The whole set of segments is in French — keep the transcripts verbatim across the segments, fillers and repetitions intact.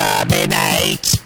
Chubby Mate.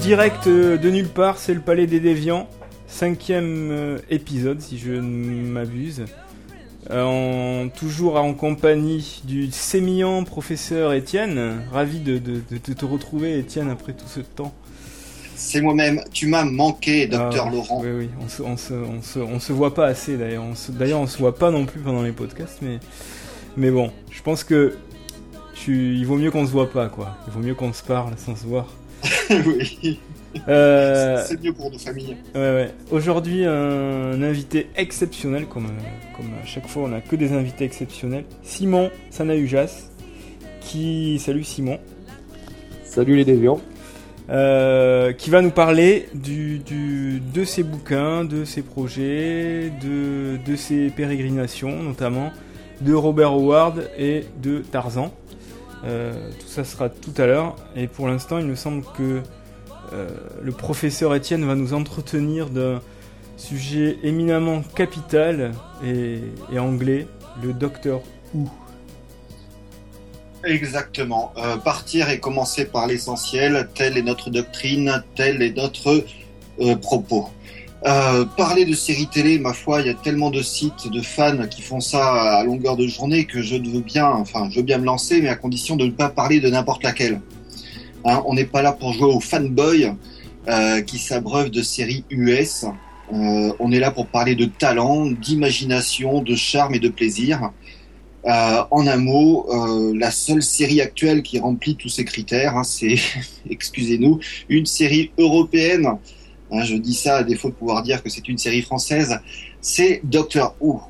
Direct de nulle part, c'est le Palais des Déviants, cinquième épisode si je ne m'abuse, en, toujours en compagnie du sémillant professeur Étienne. Ravi de, de, de te retrouver Étienne après tout ce temps. C'est moi-même, tu m'as manqué docteur ah, Laurent. Oui, oui, on se, on se, on se, on se voit pas assez d'ailleurs, on se, d'ailleurs on se voit pas non plus pendant les podcasts, mais, mais bon, je pense que tu, il vaut mieux qu'on se voit pas quoi, il vaut mieux qu'on se parle sans se voir. Oui. Euh... C'est mieux pour nos familles. Ouais, ouais. Aujourd'hui, un invité exceptionnel, comme, comme à chaque fois, on n'a que des invités exceptionnels. Simon Sanahujas, qui. Salut Simon. Salut les déviants. Euh, qui va nous parler du, du, de ses bouquins, de ses projets, de, de ses pérégrinations, notamment de Robert Howard et de Tarzan. Euh, tout ça sera tout à l'heure et pour l'instant il me semble que euh, le professeur Étienne va nous entretenir d'un sujet éminemment capital et, et anglais, le Doctor Who. Exactement, euh, partir et commencer par l'essentiel, telle est notre doctrine, tel est notre euh, propos. Euh, parler de séries télé, ma foi, il y a tellement de sites, de fans qui font ça à longueur de journée que je veux bien, enfin, je veux bien me lancer, mais à condition de ne pas parler de n'importe laquelle. Hein, on n'est pas là pour jouer aux fanboys euh, qui s'abreuvent de séries U S. Euh, on est là pour parler de talent, d'imagination, de charme et de plaisir. Euh, en un mot, euh, la seule série actuelle qui remplit tous ces critères, hein, c'est, excusez-nous, une série européenne. Je dis ça à défaut de pouvoir dire que c'est une série française, c'est Doctor Who.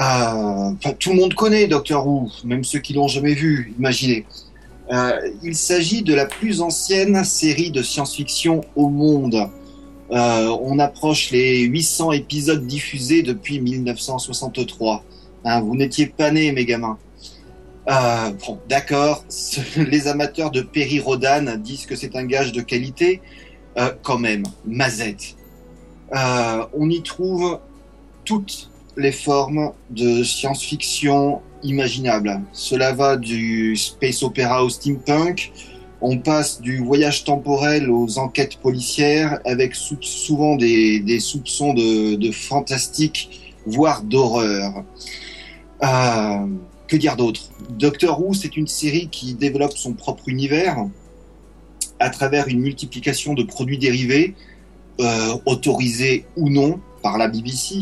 Euh, tout le monde connaît Doctor Who, même ceux qui l'ont jamais vu, imaginez. Euh, il s'agit de la plus ancienne série de science-fiction au monde. Euh, on approche les huit cents épisodes diffusés depuis dix-neuf cent soixante-trois. Hein, vous n'étiez pas nés, mes gamins. Euh, bon, d'accord, les amateurs de Perry Rhodan disent que c'est un gage de qualité. Euh, quand même, Mazette. Euh, on y trouve toutes les formes de science-fiction imaginables. Cela va du space opéra au steampunk, on passe du voyage temporel aux enquêtes policières, avec sou- souvent des, des soupçons de, de fantastique, voire d'horreur. Euh, que dire d'autre ? Doctor Who, c'est une série qui développe son propre univers, à travers une multiplication de produits dérivés, euh, autorisés ou non par la B B C,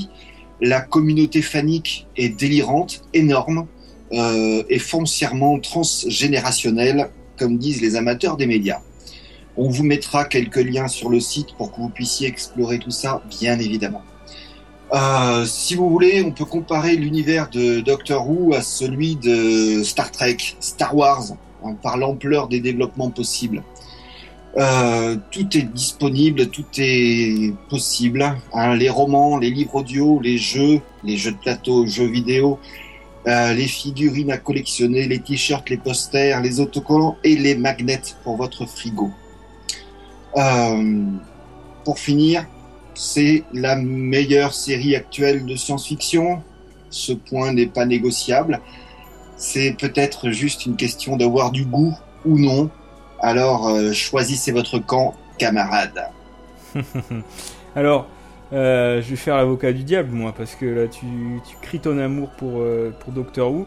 la communauté fanique est délirante, énorme, euh, et foncièrement transgénérationnelle, comme disent les amateurs des médias. On vous mettra quelques liens sur le site pour que vous puissiez explorer tout ça, bien évidemment. Euh, si vous voulez, on peut comparer l'univers de Doctor Who à celui de Star Trek, Star Wars, hein, par l'ampleur des développements possibles. Euh, tout est disponible, tout est possible, hein, les romans, les livres audio, les jeux, les jeux de plateau, jeux vidéo, euh, les figurines à collectionner, les t-shirts, les posters, les autocollants et les magnets pour votre frigo. Euh, pour finir, c'est la meilleure série actuelle de science-fiction, Ce point n'est pas négociable. C'est peut-être juste une question d'avoir du goût ou non. Alors, euh, choisissez votre camp, camarade. Alors, euh, je vais faire l'avocat du diable, moi, parce que là, tu, tu cries ton amour pour, euh, pour Doctor Who.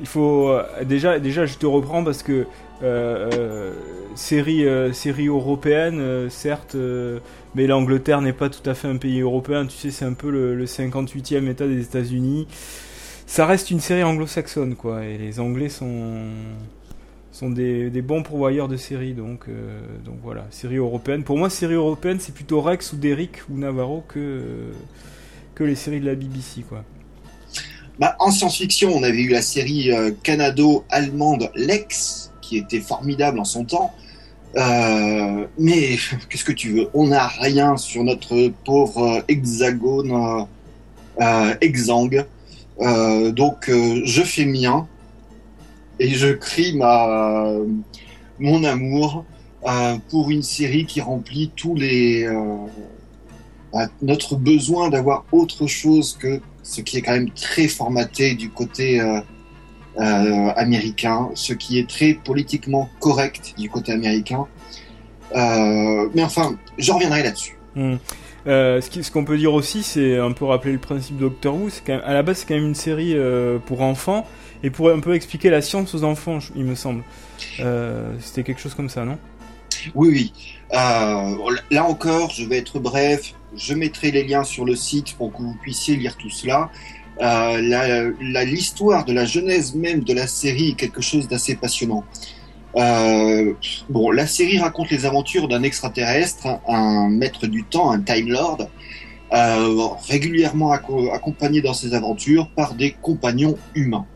Il faut euh, déjà, déjà, je te reprends parce que euh, euh, série, euh, série européenne, euh, certes, euh, mais l'Angleterre n'est pas tout à fait un pays européen. Tu sais, c'est un peu le, le cinquante-huitième État des États-Unis. Ça reste une série anglo-saxonne, quoi, et les Anglais sont... sont des, des bons pourvoyeurs de séries, donc, euh, donc voilà, série européenne. Pour moi, série européenne, c'est plutôt Rex ou Derrick ou Navarro que, euh, que les séries de la B B C, quoi. Bah, en science-fiction, on avait eu la série euh, canado-allemande Lex, qui était formidable en son temps. Euh, mais qu'est-ce que tu veux ? On n'a rien sur notre pauvre euh, hexagone euh, exsangue. Euh, donc, euh, je fais mien. Et je crie ma, mon amour euh, pour une série qui remplit tous les euh, notre besoin d'avoir autre chose que ce qui est quand même très formaté du côté euh, euh, américain, ce qui est très politiquement correct du côté américain. Euh, mais enfin, j'en reviendrai là-dessus. Mmh. Euh, ce, qui, ce qu'on peut dire aussi, c'est un peu rappeler le principe Doctor Who. C'est quand même, à la base, c'est quand même une série euh, pour enfants. Et pour un peu expliquer la science aux enfants, il me semble. Euh, c'était quelque chose comme ça, non ? Oui, oui. Euh, là encore, je vais être bref. Je mettrai les liens sur le site pour que vous puissiez lire tout cela. Euh, la, la, l'histoire de la genèse même de la série est quelque chose d'assez passionnant. Euh, bon, la série raconte les aventures d'un extraterrestre, un maître du temps, un Time Lord, euh, régulièrement ac- accompagné dans ses aventures par des compagnons humains.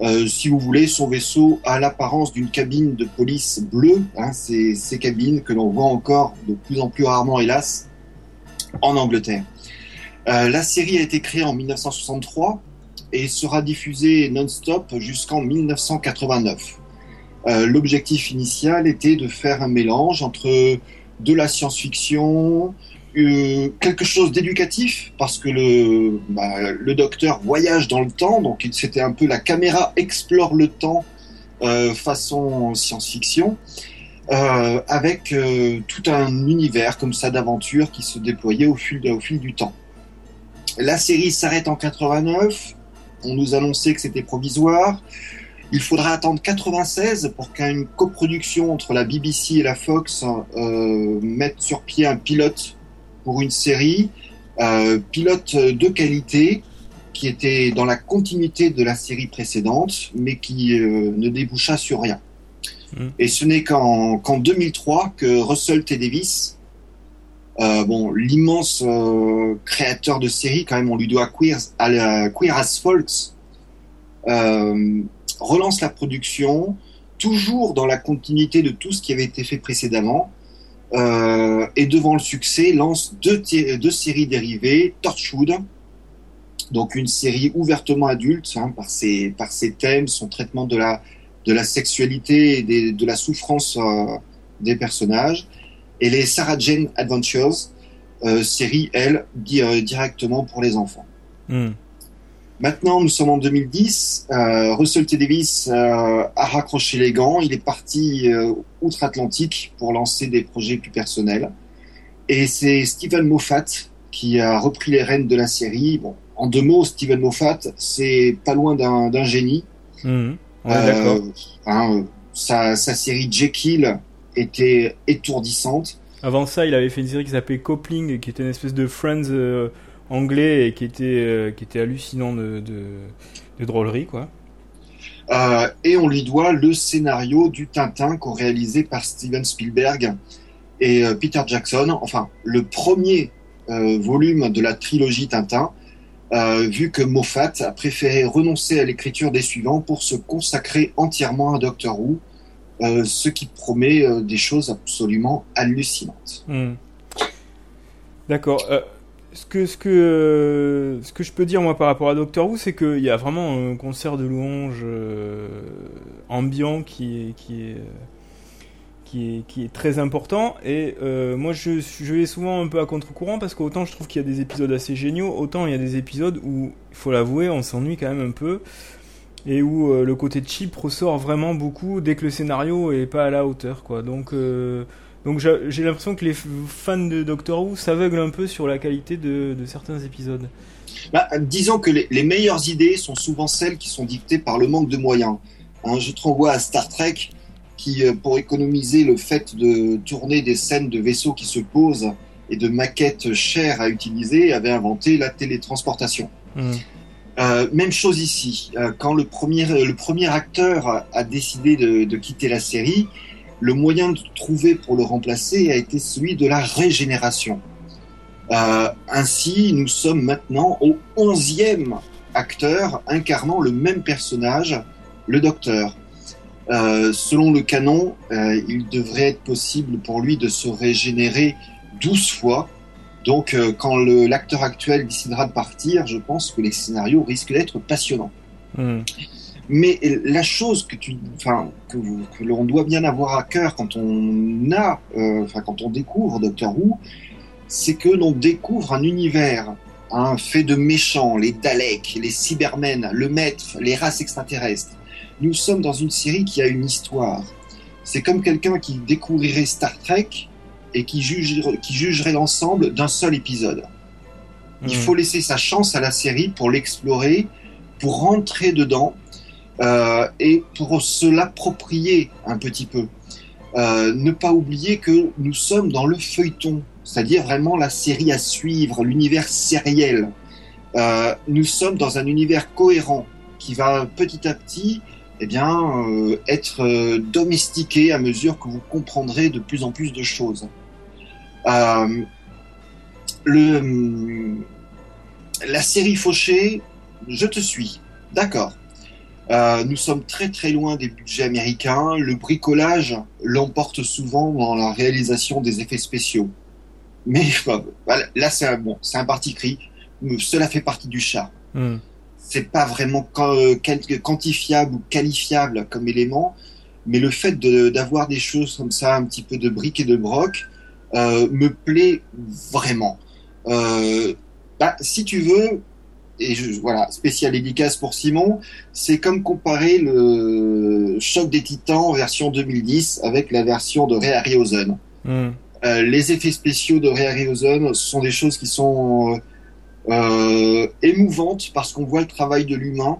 Euh, si vous voulez, son vaisseau a l'apparence d'une cabine de police bleue, hein, c'est ces cabines que l'on voit encore de plus en plus rarement, hélas, en Angleterre. Euh, la série a été créée en dix-neuf cent soixante-trois et sera diffusée non-stop jusqu'en dix-neuf cent quatre-vingt-neuf. Euh, l'objectif initial était de faire un mélange entre de la science-fiction, Euh, quelque chose d'éducatif, parce que le, bah, le docteur voyage dans le temps, donc c'était un peu la caméra explore le temps euh, façon science-fiction, euh, avec euh, tout un univers comme ça d'aventures qui se déployait au fil, au fil du temps. La série s'arrête en quatre-vingt-neuf, on nous annonçait que c'était provisoire, il faudra attendre quatre-vingt-seize pour qu'une coproduction entre la B B C et la Fox euh, mette sur pied un pilote pour une série euh, pilote de qualité qui était dans la continuité de la série précédente, mais qui euh, ne déboucha sur rien. Mmh. Et ce n'est qu'en, qu'en deux mille trois que Russell T. Davis, euh, bon, l'immense euh, créateur de série, quand même on lui doit Queer, à la, Queer Asphalt, euh, relance la production, toujours dans la continuité de tout ce qui avait été fait précédemment, Euh, et devant le succès, lance deux, t- deux séries dérivées, Torchwood, donc une série ouvertement adulte hein, par, ses, par ses thèmes, son traitement de la, de la sexualité et des, de la souffrance euh, des personnages, et les Sarah Jane Adventures, euh, série, elle, di- euh, directement pour les enfants. Mm. Maintenant, nous sommes en deux mille dix, euh, Russell T. Davis euh, a raccroché les gants, il est parti euh, outre-Atlantique pour lancer des projets plus personnels. Et c'est Steven Moffat qui a repris les rênes de la série. Bon, en deux mots, Steven Moffat, c'est pas loin d'un, d'un génie. Mmh. Ouais, euh, hein, sa, sa série Jekyll était étourdissante. Avant ça, il avait fait une série qui s'appelait Coupling, qui était une espèce de Friends... Euh... anglais et qui était, euh, qui était hallucinant de, de, de drôlerie, quoi. Euh, et on lui doit le scénario du Tintin qu'on réalisé par Steven Spielberg et euh, Peter Jackson, enfin le premier euh, volume de la trilogie Tintin, euh, vu que Moffat a préféré renoncer à l'écriture des suivants pour se consacrer entièrement à Doctor Who, euh, ce qui promet euh, des choses absolument hallucinantes. Mmh. D'accord. Euh... Ce que, ce, que, ce que je peux dire moi par rapport à Doctor Who, c'est qu'il y a vraiment un concert de louanges euh, ambiant qui est, qui est, qui est, qui est très important. Et euh, moi je, je vais souvent un peu à contre-courant, parce qu'autant je trouve qu'il y a des épisodes assez géniaux, autant il y a des épisodes où, il faut l'avouer, on s'ennuie quand même un peu, et où euh, le côté cheap ressort vraiment beaucoup dès que le scénario est pas à la hauteur, quoi. Donc, euh, donc j'ai, j'ai l'impression que les fans de Doctor Who s'aveuglent un peu sur la qualité de, de certains épisodes. Bah, disons que les, les meilleures idées sont souvent celles qui sont dictées par le manque de moyens. Hein, je te renvoie à Star Trek, qui, pour économiser le fait de tourner des scènes de vaisseaux qui se posent et de maquettes chères à utiliser, avait inventé la télétransportation. Mmh. Euh, même chose ici. Quand le premier, le premier acteur a décidé de, de quitter la série, le moyen de trouver pour le remplacer a été celui de la régénération. Euh, ainsi, nous sommes maintenant au onzième acteur incarnant le même personnage, le Docteur. Euh, selon le canon, euh, il devrait être possible pour lui de se régénérer douze fois. Donc, euh, quand le, l'acteur actuel décidera de partir, je pense que les scénarios risquent d'être passionnants. Mmh. Mais la chose que tu, enfin, que, que l'on doit bien avoir à cœur quand on a, euh, enfin, quand on découvre Doctor Who, c'est que l'on découvre un univers, hein, fait de méchants, les Daleks, les Cybermen, le Maître, les races extraterrestres. Nous sommes dans une série qui a une histoire. C'est comme quelqu'un qui découvrirait Star Trek et qui jugerait, qui jugerait l'ensemble d'un seul épisode. Mmh. Il faut laisser sa chance à la série pour l'explorer, pour rentrer dedans euh, et pour se l'approprier un petit peu. Euh, ne pas oublier que nous sommes dans le feuilleton, c'est-à-dire vraiment la série à suivre, l'univers sériel. Euh, nous sommes dans un univers cohérent qui va petit à petit... eh bien, euh, être euh, domestiqué à mesure que vous comprendrez de plus en plus de choses. Euh, le, la série Fauché, je te suis, d'accord. Euh, nous sommes très très loin des budgets américains. Le bricolage l'emporte souvent dans la réalisation des effets spéciaux. Mais bah, là, c'est un, bon, c'est un parti pris. Cela fait partie du charme. Mmh. C'est pas vraiment quantifiable ou qualifiable comme élément, mais le fait de, d'avoir des choses comme ça, un petit peu de briques et de broc, euh, me plaît vraiment. Euh, bah, si tu veux, et je, voilà, spécial dédicace pour Simon, c'est comme comparer le Choc des Titans version deux mille dix avec la version de Ray Harryhausen. Mm. Euh, les effets spéciaux de Ray Harryhausen sont des choses qui sont... Euh, Euh, émouvante parce qu'on voit le travail de l'humain,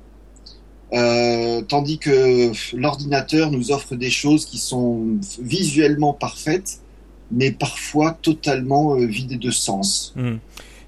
euh, tandis que l'ordinateur nous offre des choses qui sont visuellement parfaites, mais parfois totalement euh, vidées de sens. Mmh.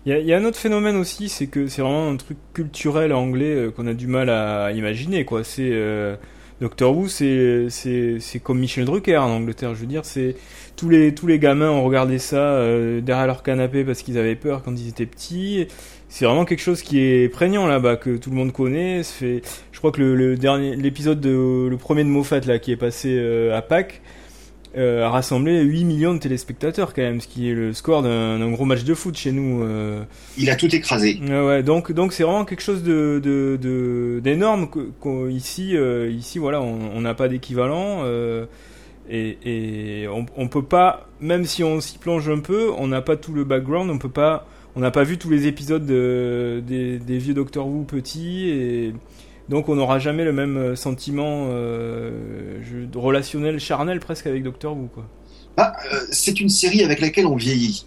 Il y a, il y a un autre phénomène aussi, c'est que c'est vraiment un truc culturel anglais euh, qu'on a du mal à imaginer, quoi. C'est euh, Doctor Who, c'est, c'est, c'est comme Michel Drucker en Angleterre, je veux dire, c'est... Tous les, tous les gamins ont regardé ça euh, derrière leur canapé parce qu'ils avaient peur quand ils étaient petits. C'est vraiment quelque chose qui est prégnant là-bas, que tout le monde connaît. Ça fait, je crois que le, le dernier, l'épisode, de, le premier de Moffat là, qui est passé euh, à Pâques euh, a rassemblé huit millions de téléspectateurs quand même, ce qui est le score d'un, d'un gros match de foot chez nous. Euh... Il a tout écrasé. Euh, ouais, donc, donc c'est vraiment quelque chose de, de, de, d'énorme. Ici, euh, ici voilà, on n'a pas d'équivalent. Euh... Et, et on, on peut pas, même si on s'y plonge un peu, on n'a pas tout le background, on peut pas, on n'a pas vu tous les épisodes de, des, des vieux Doctor Who petits, et donc on n'aura jamais le même sentiment euh, relationnel, charnel presque avec Doctor Who, quoi. Bah, euh, c'est une série avec laquelle on vieillit.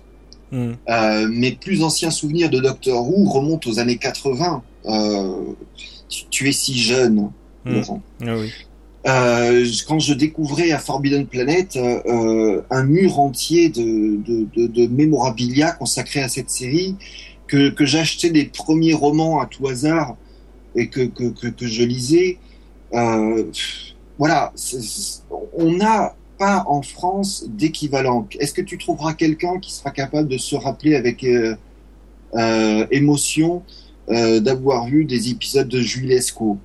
Mmh. Euh, mes plus anciens souvenirs de Doctor Who remontent aux années quatre-vingts. Euh, tu, tu es si jeune, mmh. Laurent. Ah oui. Euh, quand je découvrais à Forbidden Planet euh, un mur entier de, de, de, de mémorabilia consacré à cette série, que, que j'achetais des premiers romans à tout hasard et que, que, que, que je lisais, euh, voilà, c'est, c'est, on n'a pas en France d'équivalent. Est-ce que tu trouveras quelqu'un qui sera capable de se rappeler avec euh, euh, émotion euh, d'avoir vu des épisodes de Jules Lescaut?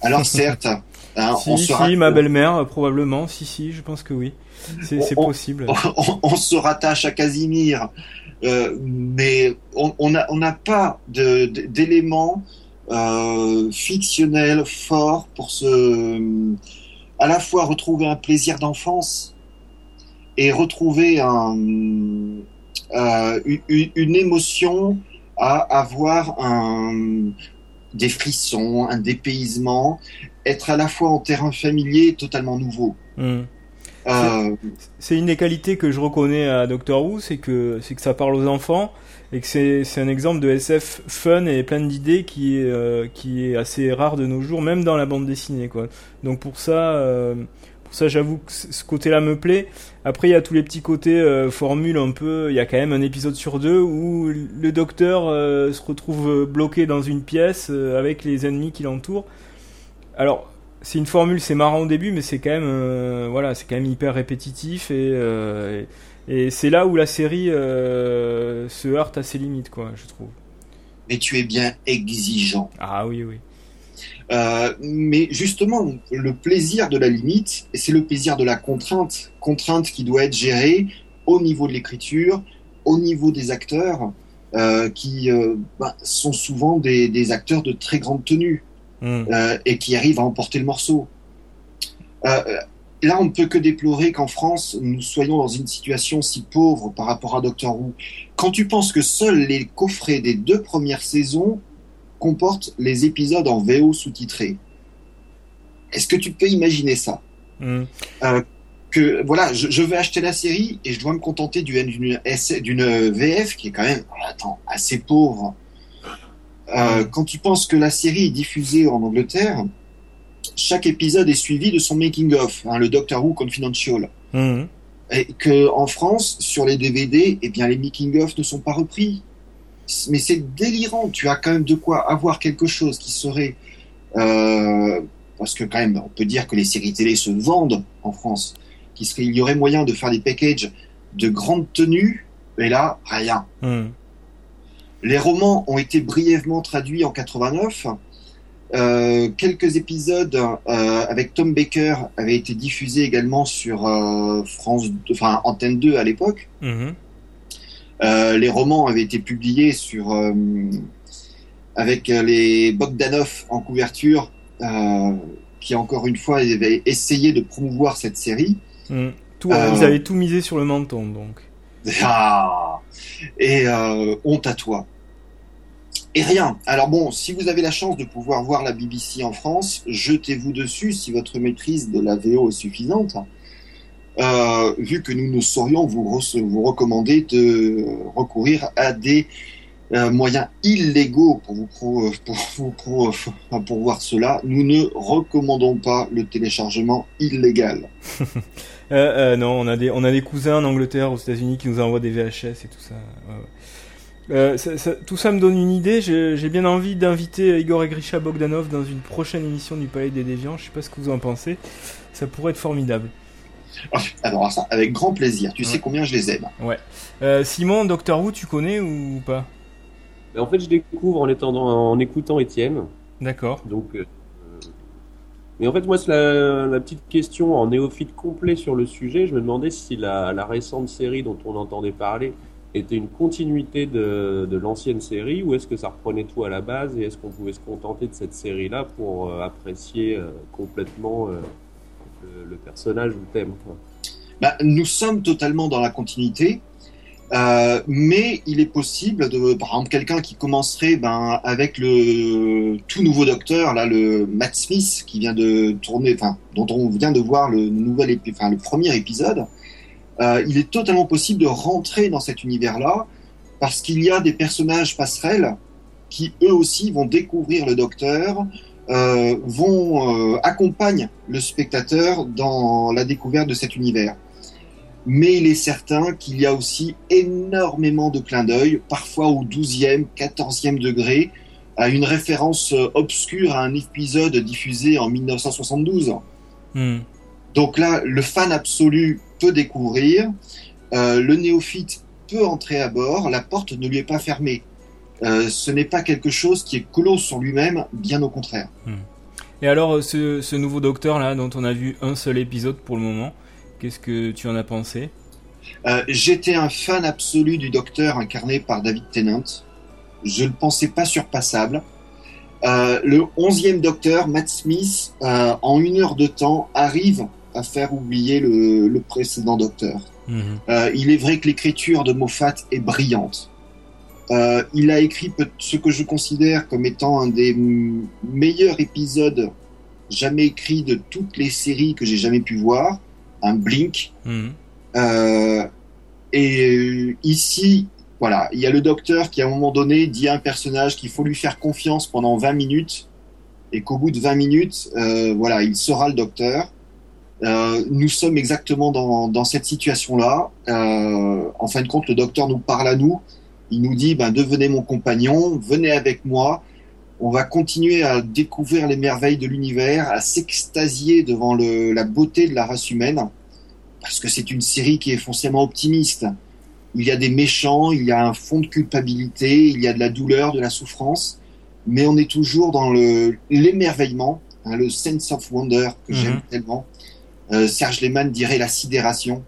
Alors certes... Hein, si, on si, rattache... ma belle-mère, probablement, si, si, je pense que oui, c'est, c'est on, possible. On, on se rattache à Casimir, euh, mais on n'a on on pas de, d'éléments euh, fictionnels forts pour se, à la fois retrouver un plaisir d'enfance, et retrouver un, euh, une, une émotion, à avoir un, des frissons, un dépaysement, être à la fois en terrain familier et totalement nouveau. Mmh. Euh... C'est une des qualités que je reconnais à Doctor Who, c'est que, c'est que ça parle aux enfants et que c'est, c'est un exemple de S F fun et plein d'idées qui est, euh, qui est assez rare de nos jours, même dans la bande dessinée, quoi. Donc pour ça, euh, pour ça j'avoue que ce côté-là me plaît. Après il y a tous les petits côtés euh, formule un peu, il y a quand même un épisode sur deux où le docteur euh, se retrouve bloqué dans une pièce euh, avec les ennemis qui l'entourent. Alors c'est une formule, c'est marrant au début, mais c'est quand même, euh, voilà, c'est quand même hyper répétitif et, euh, et, et c'est là où la série euh, se heurte à ses limites, quoi, je trouve. Mais tu es bien exigeant. Ah oui, oui. Euh, mais justement, le plaisir de la limite, c'est le plaisir de la contrainte, contrainte qui doit être gérée au niveau de l'écriture, au niveau des acteurs, euh, qui euh, bah, sont souvent des, des acteurs de très grande tenue. Mmh. Euh, et qui arrive à emporter le morceau. Euh, là, on ne peut que déplorer qu'en France, nous soyons dans une situation si pauvre par rapport à Doctor Who. Quand tu penses que seuls les coffrets des deux premières saisons comportent les épisodes en V O sous-titrés, est-ce que tu peux imaginer ça ? Mmh. euh, que, voilà, je, je vais acheter la série et je dois me contenter du, d'une, d'une V F qui est quand même, attends, assez pauvre. Euh, quand tu penses que la série est diffusée en Angleterre, chaque épisode est suivi de son making-of, hein, le Doctor Who Confidential. Mmh. Et qu'en France, sur les D V D, eh bien, les making-of ne sont pas repris. Mais c'est délirant. Tu as quand même de quoi avoir quelque chose qui serait... Euh, parce que quand même, on peut dire que les séries télé se vendent en France. Qu'il serait, il y aurait moyen de faire des packages de grande tenue, mais là, rien. Mmh. Les romans ont été brièvement traduits en quatre-vingt-neuf. Euh, quelques épisodes euh, avec Tom Baker avaient été diffusés également sur euh, France, enfin Antenne deux à l'époque. Mm-hmm. Euh, les romans avaient été publiés sur euh, avec les Bogdanov en couverture, euh, qui encore une fois avaient essayé de promouvoir cette série. Mm. Tout, euh, ils avaient tout misé sur le menton, donc. Ah, et euh, honte à toi. Et rien. Alors bon, si vous avez la chance de pouvoir voir la B B C en France, jetez-vous dessus si votre maîtrise de la V O est suffisante, euh, vu que nous ne saurions vous, re- vous recommander de recourir à des euh, moyens illégaux pour, vous pro- pour, vous pro- pour voir cela. Nous ne recommandons pas le téléchargement illégal. Euh, euh, non, on a des on a des cousins en Angleterre, aux États-Unis qui nous envoient des V H S et tout ça. Ouais, ouais. Euh, ça, ça tout ça me donne une idée. J'ai, j'ai bien envie d'inviter Igor et Grisha Bogdanov dans une prochaine émission du Palais des Déviants. Je sais pas ce que vous en pensez. Ça pourrait être formidable. Alors ça, avec grand plaisir. Tu ouais. sais combien je les aime. Ouais. Euh, Simon, Doctor Who, tu connais ou pas ? En fait, je découvre en étant dans, en écoutant Étienne. D'accord. Donc. Euh... Mais en fait, moi, c'est la, la petite question en néophyte complet sur le sujet. Je me demandais si la, la récente série dont on entendait parler était une continuité de, de l'ancienne série, ou est-ce que ça reprenait tout à la base et est-ce qu'on pouvait se contenter de cette série-là pour euh, apprécier euh, complètement euh, le, le personnage ou le thème, quoi. Bah, nous sommes totalement dans la continuité, euh, mais il est possible, de, par exemple, quelqu'un qui commencerait ben, avec le tout nouveau docteur, là, le Matt Smith, qui vient de tourner, enfin, dont on vient de voir le nouvel, épi- enfin, le premier épisode, euh, il est totalement possible de rentrer dans cet univers-là, parce qu'il y a des personnages passerelles qui, eux aussi, vont découvrir le docteur, euh, vont euh, accompagnent le spectateur dans la découverte de cet univers. Mais il est certain qu'il y a aussi énormément de clins d'œil, parfois au douzième, quatorzième degré, à une référence obscure à un épisode diffusé en dix-neuf cent soixante-douze. Mm. Donc là, le fan absolu peut découvrir, euh, le néophyte peut entrer à bord, la porte ne lui est pas fermée. Euh, ce n'est pas quelque chose qui est clos sur lui-même, bien au contraire. Mm. Et alors, ce, ce nouveau docteur-là, dont on a vu un seul épisode pour le moment, qu'est-ce que tu en as pensé ? euh, J'étais un fan absolu du docteur incarné par David Tennant. Je ne le pensais pas surpassable. Euh, le onzième docteur, Matt Smith, euh, en une heure de temps, arrive à faire oublier le, le précédent docteur. Mmh. Euh, il est vrai que l'écriture de Moffat est brillante. Euh, il a écrit ce que je considère comme étant un des m- meilleurs épisodes jamais écrits de toutes les séries que j'ai jamais pu voir, un Blink. Mmh. Euh, et ici, voilà, il y a le docteur qui à un moment donné dit à un personnage qu'il faut lui faire confiance pendant vingt minutes et qu'au bout de vingt minutes, euh, voilà, il sera le docteur. Euh, nous sommes exactement dans, dans cette situation-là. Euh, en fin de compte, le docteur nous parle à nous. Il nous dit ben, « Devenez mon compagnon, venez avec moi. On va continuer à découvrir les merveilles de l'univers, à s'extasier devant le, la beauté de la race humaine. » Parce que c'est une série qui est foncièrement optimiste. Il y a des méchants, il y a un fond de culpabilité, il y a de la douleur, de la souffrance. Mais on est toujours dans le, l'émerveillement, hein, le sense of wonder que mm-hmm. j'aime tellement. Euh, Serge Lehmann dirait la sidération.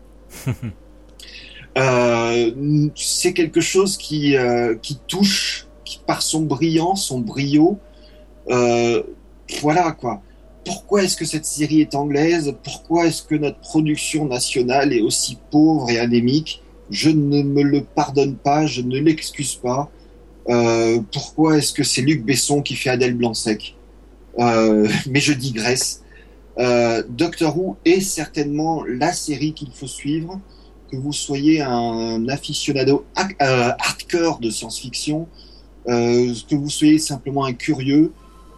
euh, c'est quelque chose qui, euh, qui touche, qui par son brillant, son brio, euh, voilà quoi. Pourquoi est-ce que cette série est anglaise? Pourquoi est-ce que notre production nationale est aussi pauvre et anémique? Je ne me le pardonne pas, je ne l'excuse pas. Euh, pourquoi est-ce que c'est Luc Besson qui fait Adèle Blanc-Sec? euh, Mais je digresse. Euh, Doctor Who est certainement la série qu'il faut suivre. Que vous soyez un aficionado ha- euh, hardcore de science-fiction, euh, que vous soyez simplement un curieux,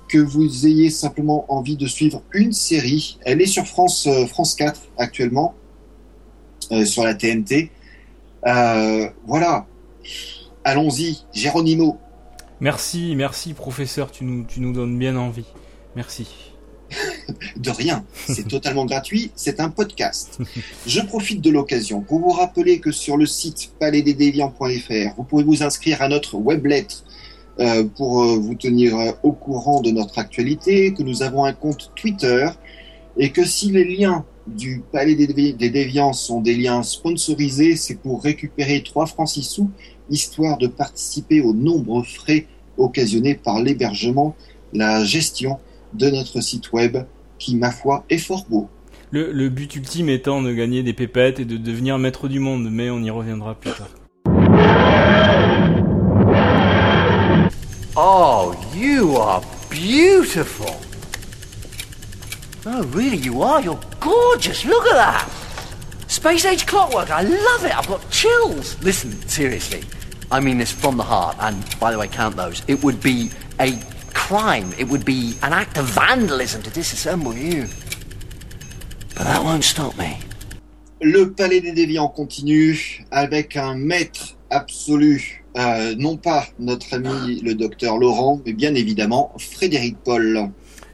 que vous ayez simplement envie de suivre une série, elle est sur France, euh, France quatre actuellement, euh, sur la T N T. Euh, voilà, allons-y, Geronimo. Merci, merci professeur, tu nous, tu nous donnes bien envie. Merci. De rien, c'est totalement gratuit, c'est un podcast. Je profite de l'occasion pour vous rappeler que sur le site palais des déviants point f r, vous pouvez vous inscrire à notre weblettre Euh, pour euh, vous tenir euh, au courant de notre actualité, que nous avons un compte Twitter et que si les liens du Palais des, Dévi- des Déviants sont des liens sponsorisés, c'est pour récupérer trois francs six sous, histoire de participer aux nombreux frais occasionnés par l'hébergement, la gestion de notre site web qui, ma foi, est fort beau. Le, le but ultime étant de gagner des pépettes et de devenir maître du monde, mais on y reviendra plus tard. Oh, you are beautiful. Oh, really, you are. You're gorgeous. Look at that. Space-age clockwork. I love it. I've got chills. Listen, seriously. I mean this from the heart. And, by the way, count those. It would be a crime. It would be an act of vandalism to disassemble you. But that won't stop me. Le Palais des Déviants continue avec un maître absolu. Euh, non pas notre ami le docteur Laurent, mais bien évidemment Frederik Pohl.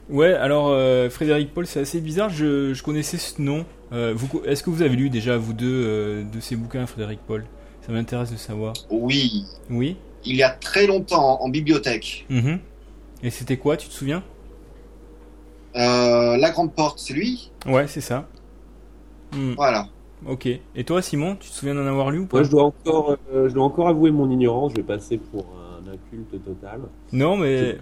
Ouais, alors euh, Frederik Pohl, c'est assez bizarre, je, je connaissais ce nom. Euh, vous, est-ce que vous avez lu déjà, vous deux, euh, de ces bouquins, Frederik Pohl? Ça m'intéresse de savoir. Oui. Oui. Il y a très longtemps, en, en bibliothèque. Mmh. Et c'était quoi, tu te souviens? euh, La grande porte, c'est lui? Ouais, c'est ça. Mmh. Voilà. Ok. Et toi, Simon, tu te souviens d'en avoir lu ou pas? Moi, je dois encore, euh, je dois encore avouer mon ignorance. Je vais passer pour un inculte total. Non, mais je,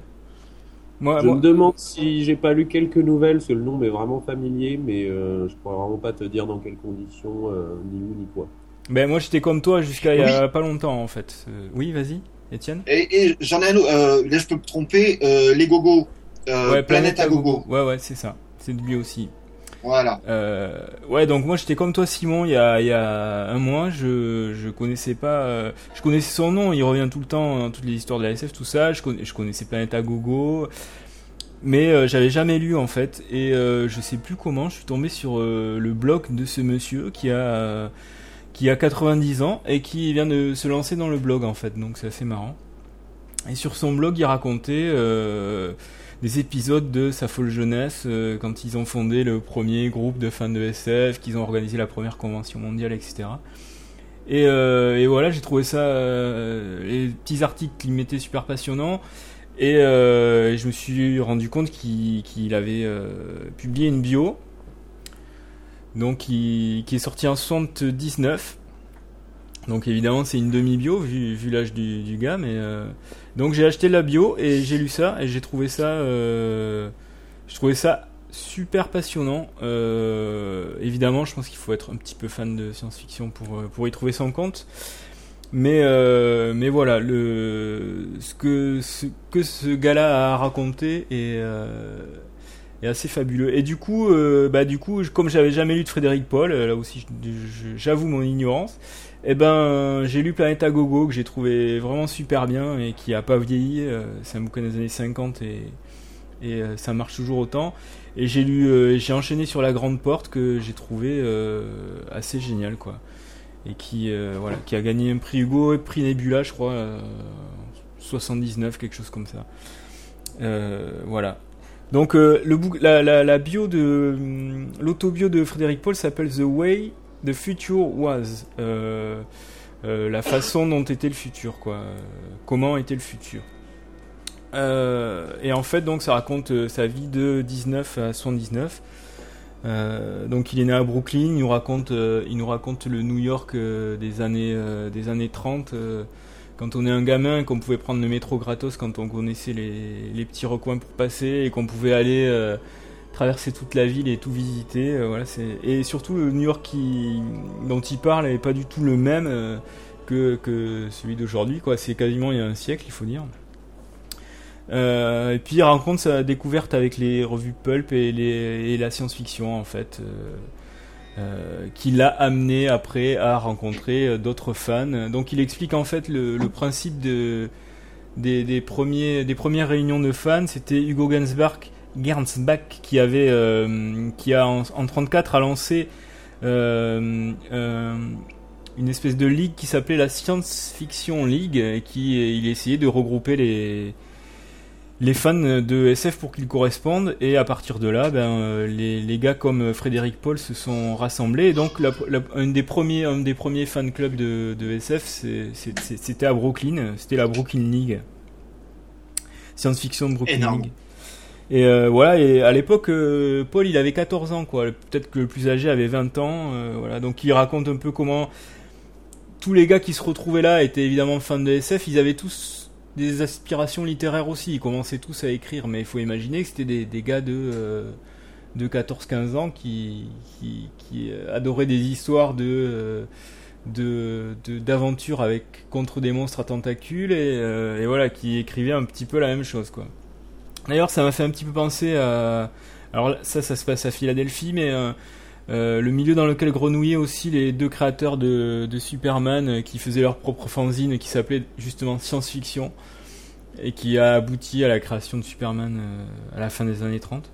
moi, je moi... me demande si j'ai pas lu quelques nouvelles, parce que le nom m'est vraiment familier, mais euh, je pourrais vraiment pas te dire dans quelles conditions, euh, ni où ni quoi. Ben moi, j'étais comme toi jusqu'à il oui. y a pas longtemps, en fait. Euh, oui, vas-y, Étienne. Et, et j'en ai un autre. Euh, là, je peux me tromper. Euh, les Gogo. Euh, ouais, Planète à Gogo. Ouais, ouais, c'est ça. C'est de lui aussi. Voilà. Euh, ouais, donc moi j'étais comme toi, Simon. Il y a, il y a un mois, je je connaissais pas. Euh, je connaissais son nom. Il revient tout le temps, hein, toutes les histoires de la S F, tout ça. Je, je connaissais Planète à Gogo, mais euh, j'avais jamais lu en fait. Et euh, je sais plus comment. Je suis tombé sur euh, le blog de ce monsieur qui a euh, qui a quatre-vingt-dix ans et qui vient de se lancer dans le blog en fait. Donc c'est assez marrant. Et sur son blog, il racontait Euh, des épisodes de sa folle jeunesse euh, quand ils ont fondé le premier groupe de fans de S F, qu'ils ont organisé la première convention mondiale, et cetera. Et, euh, et voilà, j'ai trouvé ça, euh, les petits articles qu'il mettait super passionnants, et, euh, et je me suis rendu compte qu'il, qu'il avait euh, publié une bio, donc qui, qui est sortie en soixante-dix-neuf. Donc évidemment c'est une demi-bio vu, vu l'âge du, du gars, mais euh... donc j'ai acheté la bio et j'ai lu ça et j'ai trouvé ça, euh... je trouvais ça super passionnant. Euh, évidemment, je pense qu'il faut être un petit peu fan de science-fiction pour, pour y trouver son compte. Mais, euh, mais voilà, le, ce, que, ce que ce gars-là a raconté est, euh, est assez fabuleux. Et du coup, euh, bah, du coup, comme j'avais jamais lu de Frederik Pohl, là aussi je, je, j'avoue mon ignorance, eh ben, j'ai lu Planète à Gogo, que j'ai trouvé vraiment super bien et qui a pas vieilli. C'est un bouquin des années cinquante et, et ça marche toujours autant. Et j'ai, lu, euh, j'ai enchaîné sur La Grande Porte, que j'ai trouvé euh, assez génial, quoi. Et qui, euh, voilà, qui a gagné un prix Hugo et prix Nebula, je crois, euh, soixante-dix-neuf, quelque chose comme ça. Euh, voilà. Donc, euh, le bou- la, la, la bio de, l'autobio de Frederik Pohl s'appelle The Way the Future Was. Euh, euh, la façon dont était le futur, quoi. Comment était le futur. Euh, et en fait, donc, ça raconte euh, sa vie de dix-neuf à soixante-dix-neuf. Euh, donc il est né à Brooklyn, il nous raconte, euh, il nous raconte le New York euh, des années, euh, des années trente, euh, quand on est un gamin et qu'on pouvait prendre le métro gratos, quand on connaissait les, les petits recoins pour passer et qu'on pouvait aller euh, traverser toute la ville et tout visiter. Euh, voilà, c'est... Et surtout le New York qui, dont il parle n'est pas du tout le même euh, que, que celui d'aujourd'hui, quoi. C'est quasiment il y a un siècle, il faut dire. Euh, et puis il raconte sa découverte avec les revues pulp et, les, et la science-fiction, en fait, euh, euh, qui l'a amené après à rencontrer d'autres fans. Donc il explique en fait le, le principe de, des, des, premiers, des premières réunions de fans. C'était Hugo Gernsback, Gernsback qui avait, euh, qui a en, en trente-quatre a lancé euh, euh, une espèce de ligue qui s'appelait la Science-Fiction League, et qui il essayait de regrouper les les fans de S F pour qu'ils correspondent, et à partir de là, ben, les, les gars comme Frederik Pohl se sont rassemblés, et donc la, la, une des premiers, un des premiers fan clubs de, de S F, c'est, c'est, c'était à Brooklyn, c'était la Brooklyn League, science-fiction Brooklyn Énorme. League. Et euh, voilà, et à l'époque, euh, Paul il avait quatorze ans, quoi. Peut-être que le plus âgé avait vingt ans, euh, voilà. Donc il raconte un peu comment tous les gars qui se retrouvaient là étaient évidemment fans de S F, ils avaient tous des aspirations littéraires aussi, ils commençaient tous à écrire, mais il faut imaginer que c'était des, des gars de, euh, de quatorze quinze ans qui, qui, qui adoraient des histoires de, de, de, d'aventures avec, contre des monstres à tentacules, et, euh, et voilà, qui écrivaient un petit peu la même chose, quoi. D'ailleurs, ça m'a fait un petit peu penser à... Alors ça, ça se passe à Philadelphie, mais... Euh, Euh, le milieu dans lequel grenouillaient aussi les deux créateurs de, de Superman euh, qui faisaient leur propre fanzine qui s'appelait justement Science Fiction et qui a abouti à la création de Superman euh, à la fin des années trente.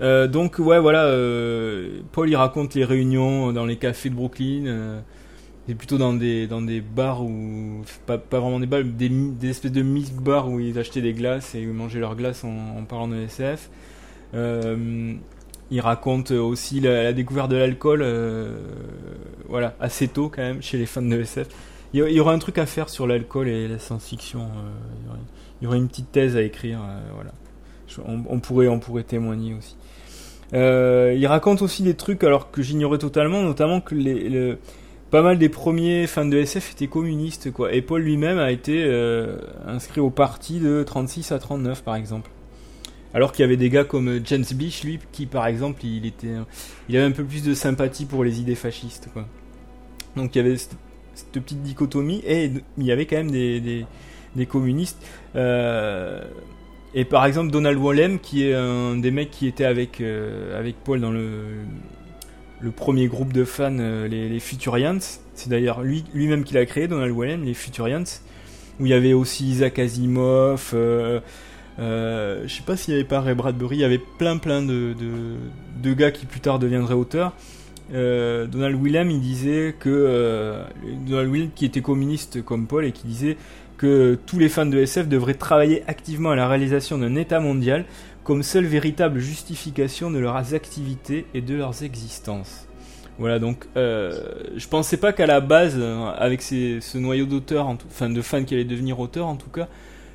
Euh, donc ouais voilà, euh, Paul il raconte les réunions dans les cafés de Brooklyn, euh, et plutôt dans des, dans des bars où, pas, pas vraiment des bars, des, des espèces de mix bars où ils achetaient des glaces et ils mangeaient leurs glaces en, en parlant de S F. Euh, Il raconte aussi la, la découverte de l'alcool, euh, voilà, assez tôt quand même, chez les fans de S F. Il y, a, il y aura un truc à faire sur l'alcool et la science-fiction. Euh, il y aura, il y aura une petite thèse à écrire, euh, voilà. Je, on, on pourrait, on pourrait témoigner aussi. Euh, il raconte aussi des trucs alors que j'ignorais totalement, notamment que les, le, pas mal des premiers fans de S F étaient communistes, quoi. Et Paul lui-même a été euh, inscrit au parti de trente-six à trente-neuf, par exemple. Alors qu'il y avait des gars comme James Beach, lui, qui par exemple, il était, il avait un peu plus de sympathie pour les idées fascistes, quoi. Donc il y avait cette, cette petite dichotomie, et il y avait quand même des, des, des communistes. Euh, et par exemple Donald Wollheim, qui est un des mecs qui était avec euh, avec Paul dans le le premier groupe de fans, les, les Futurians. C'est d'ailleurs lui lui-même qui l'a créé, Donald Wollheim, les Futurians, où il y avait aussi Isaac Asimov. Euh, Euh, je sais pas s'il y avait pas Ray Bradbury, il y avait plein plein de, de, de gars qui plus tard deviendraient auteurs. Euh, Donald Wollheim, il disait que euh, Donald Wollheim qui était communiste comme Paul et qui disait que tous les fans de S F devraient travailler activement à la réalisation d'un État mondial comme seule véritable justification de leurs activités et de leurs existences. Voilà, donc euh, je pensais pas qu'à la base, avec ces, ce noyau d'auteurs, en tout, enfin de fans qui allaient devenir auteurs en tout cas,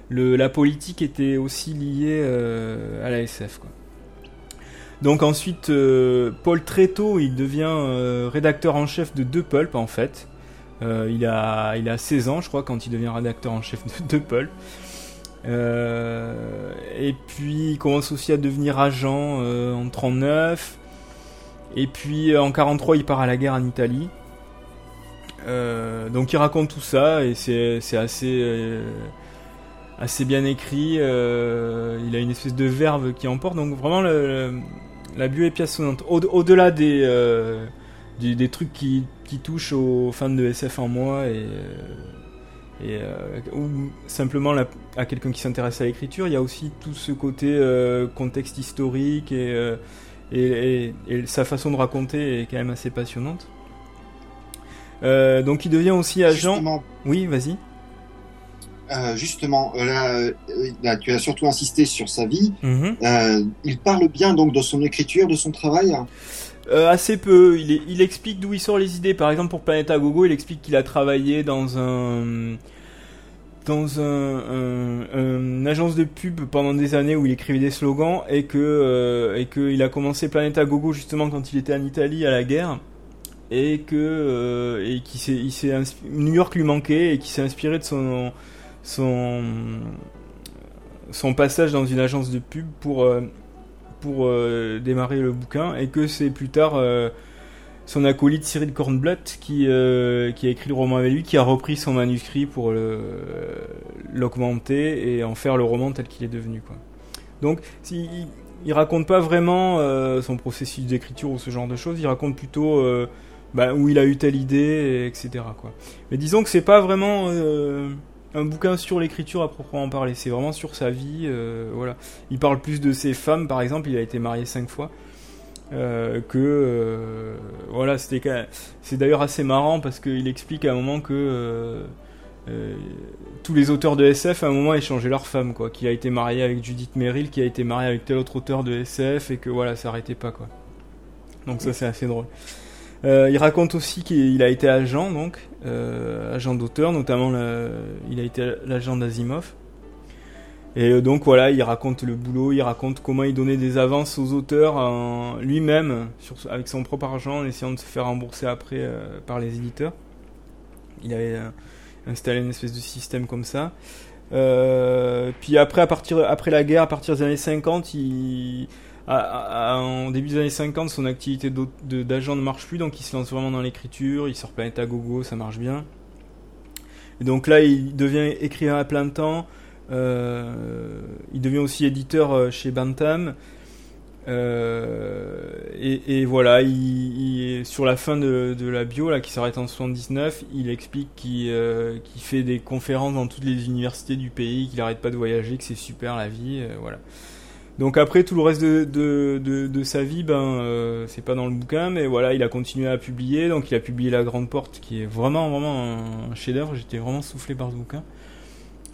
Le, la politique était aussi liée euh, à la S F, quoi. Donc ensuite, euh, Paul très tôt, il devient euh, rédacteur en chef de deux pulps, en fait. Euh, il a, il a seize ans, je crois, quand il devient rédacteur en chef de deux pulps. Euh, et puis il commence aussi à devenir agent euh, en trente-neuf. Et puis euh, en quarante-trois il part à la guerre en Italie. Euh, donc il raconte tout ça et c'est, c'est assez, euh, assez bien écrit. Euh, il a une espèce de verve qui emporte. Donc vraiment le, le, la bulle est piaçonnante. Au, au-delà des, euh, des, des trucs qui, qui touchent aux fans de S F en moi et... Euh, Et euh, ou simplement la, à quelqu'un qui s'intéresse à l'écriture, il y a aussi tout ce côté euh, contexte historique et, euh, et, et, et sa façon de raconter est quand même assez passionnante. Euh, donc il devient aussi agent. Justement, oui, vas-y. Euh, justement, là, là, tu as surtout insisté sur sa vie. Mm-hmm. Euh, il parle bien donc de son écriture, de son travail. Euh, assez peu. Il, est, il explique d'où il sort les idées. Par exemple, pour Planète à Gogo, il explique qu'il a travaillé dans un dans un, un, un une agence de pub pendant des années où il écrivait des slogans et que euh, et que il a commencé Planète à Gogo justement quand il était en Italie à la guerre et que euh, et qu'il s'est, il s'est inspi- New York lui manquait et qu'il s'est inspiré de son son son passage dans une agence de pub pour euh, pour euh, démarrer le bouquin et que c'est plus tard euh, son acolyte Cyril Kornblatt qui, euh, qui a écrit le roman avec lui qui a repris son manuscrit pour le, euh, l'augmenter et en faire le roman tel qu'il est devenu quoi. Donc si, il, il raconte pas vraiment euh, son processus d'écriture ou ce genre de choses, il raconte plutôt euh, bah, où il a eu telle idée et, etc quoi. Mais disons que c'est pas vraiment euh, un bouquin sur l'écriture à proprement parler, c'est vraiment sur sa vie, euh, voilà. Il parle plus de ses femmes, par exemple, il a été marié cinq fois, euh, que, euh, voilà, c'était, même, c'est d'ailleurs assez marrant parce qu'il explique à un moment que euh, euh, tous les auteurs de S F à un moment échangeaient leurs femmes, quoi. Qu'il a été marié avec Judith Merrill, qu'il a été marié avec tel autre auteur de S F et que voilà, ça arrêtait pas, quoi. Donc ça, c'est assez drôle. Euh, il raconte aussi qu'il a été agent, donc, euh, agent d'auteur, notamment le, il a été l'agent d'Asimov. Et donc voilà, il raconte le boulot, il raconte comment il donnait des avances aux auteurs en, lui-même, sur, avec son propre argent, en essayant de se faire rembourser après euh, par les éditeurs. Il avait euh, installé une espèce de système comme ça. Euh, puis après, à partir, après la guerre, à partir des années cinquante, il... À, à, en début des années cinquante, son activité de, d'agent ne marche plus, donc il se lance vraiment dans l'écriture, il sort Planète à Gogo, ça marche bien. Et donc là, il devient écrivain à plein temps, euh, il devient aussi éditeur chez Bantam, euh, et, et voilà, il, il, sur la fin de, de la bio, là, qui s'arrête en soixante-dix-neuf, il explique qu'il, euh, qu'il fait des conférences dans toutes les universités du pays, qu'il n'arrête pas de voyager, que c'est super la vie, euh, voilà. Donc après tout le reste de de de, de sa vie ben euh, c'est pas dans le bouquin mais voilà il a continué à publier donc il a publié La Grande Porte qui est vraiment vraiment un, un chef-d'œuvre, j'étais vraiment soufflé par ce bouquin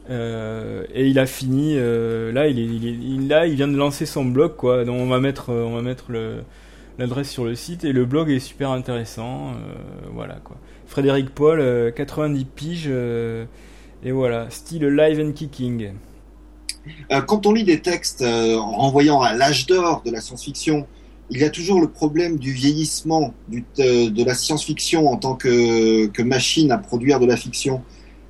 euh, et il a fini euh, là il est il est là il vient de lancer son blog quoi donc on va mettre on va mettre le, l'adresse sur le site et le blog est super intéressant euh, voilà quoi. Frederik Pohl euh, quatre-vingt-dix piges euh, et voilà style live and kicking. Quand on lit des textes euh, en renvoyant à l'âge d'or de la science-fiction, il y a toujours le problème du vieillissement du, euh, de la science-fiction en tant que, que machine à produire de la fiction.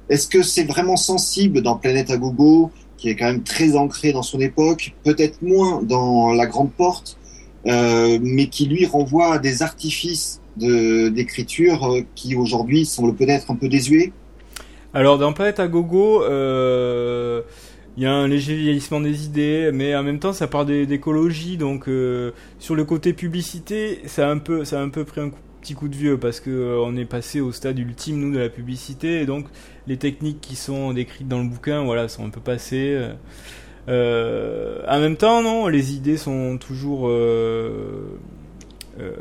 Est-ce que c'est vraiment sensible dans Planète à Gogo, qui est quand même très ancré dans son époque, peut-être moins dans La Grande Porte, euh, mais qui lui renvoie à des artifices de, d'écriture euh, qui aujourd'hui semblent peut-être un peu désuets? Alors dans Planète à Gogo... Euh... Il y a un léger vieillissement des idées, mais en même temps, ça part d'écologie. Donc, euh, sur le côté publicité, ça a un peu, ça a un peu pris un coup, petit coup de vieux parce que euh, on est passé au stade ultime nous de la publicité. Et donc, les techniques qui sont décrites dans le bouquin, voilà, sont un peu passées. Euh, en même temps, non, les idées sont toujours, euh, euh,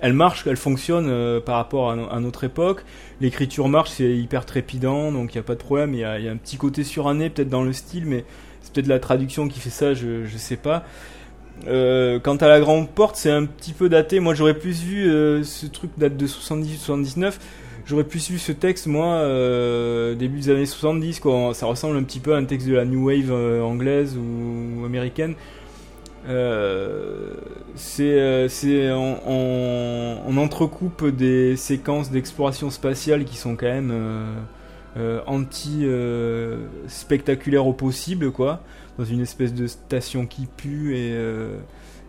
elles marchent, elles fonctionnent euh, par rapport à, no- à notre époque. L'écriture marche, c'est hyper trépidant, donc il n'y a pas de problème. Il y a, y a un petit côté suranné, peut-être dans le style, mais c'est peut-être la traduction qui fait ça, je je sais pas. Euh, quant à La Grande Porte, c'est un petit peu daté. Moi, j'aurais plus vu euh, ce truc date de soixante-dix soixante-dix-neuf. J'aurais plus vu ce texte, moi, euh, début des années soixante-dix, quoi. Ça ressemble un petit peu à un texte de la New Wave euh, anglaise ou, ou américaine. Euh, c'est, c'est, on, on, on entrecoupe des séquences d'exploration spatiale qui sont quand même euh, euh, anti-spectaculaire euh, au possible, quoi, dans une espèce de station qui pue, et, euh,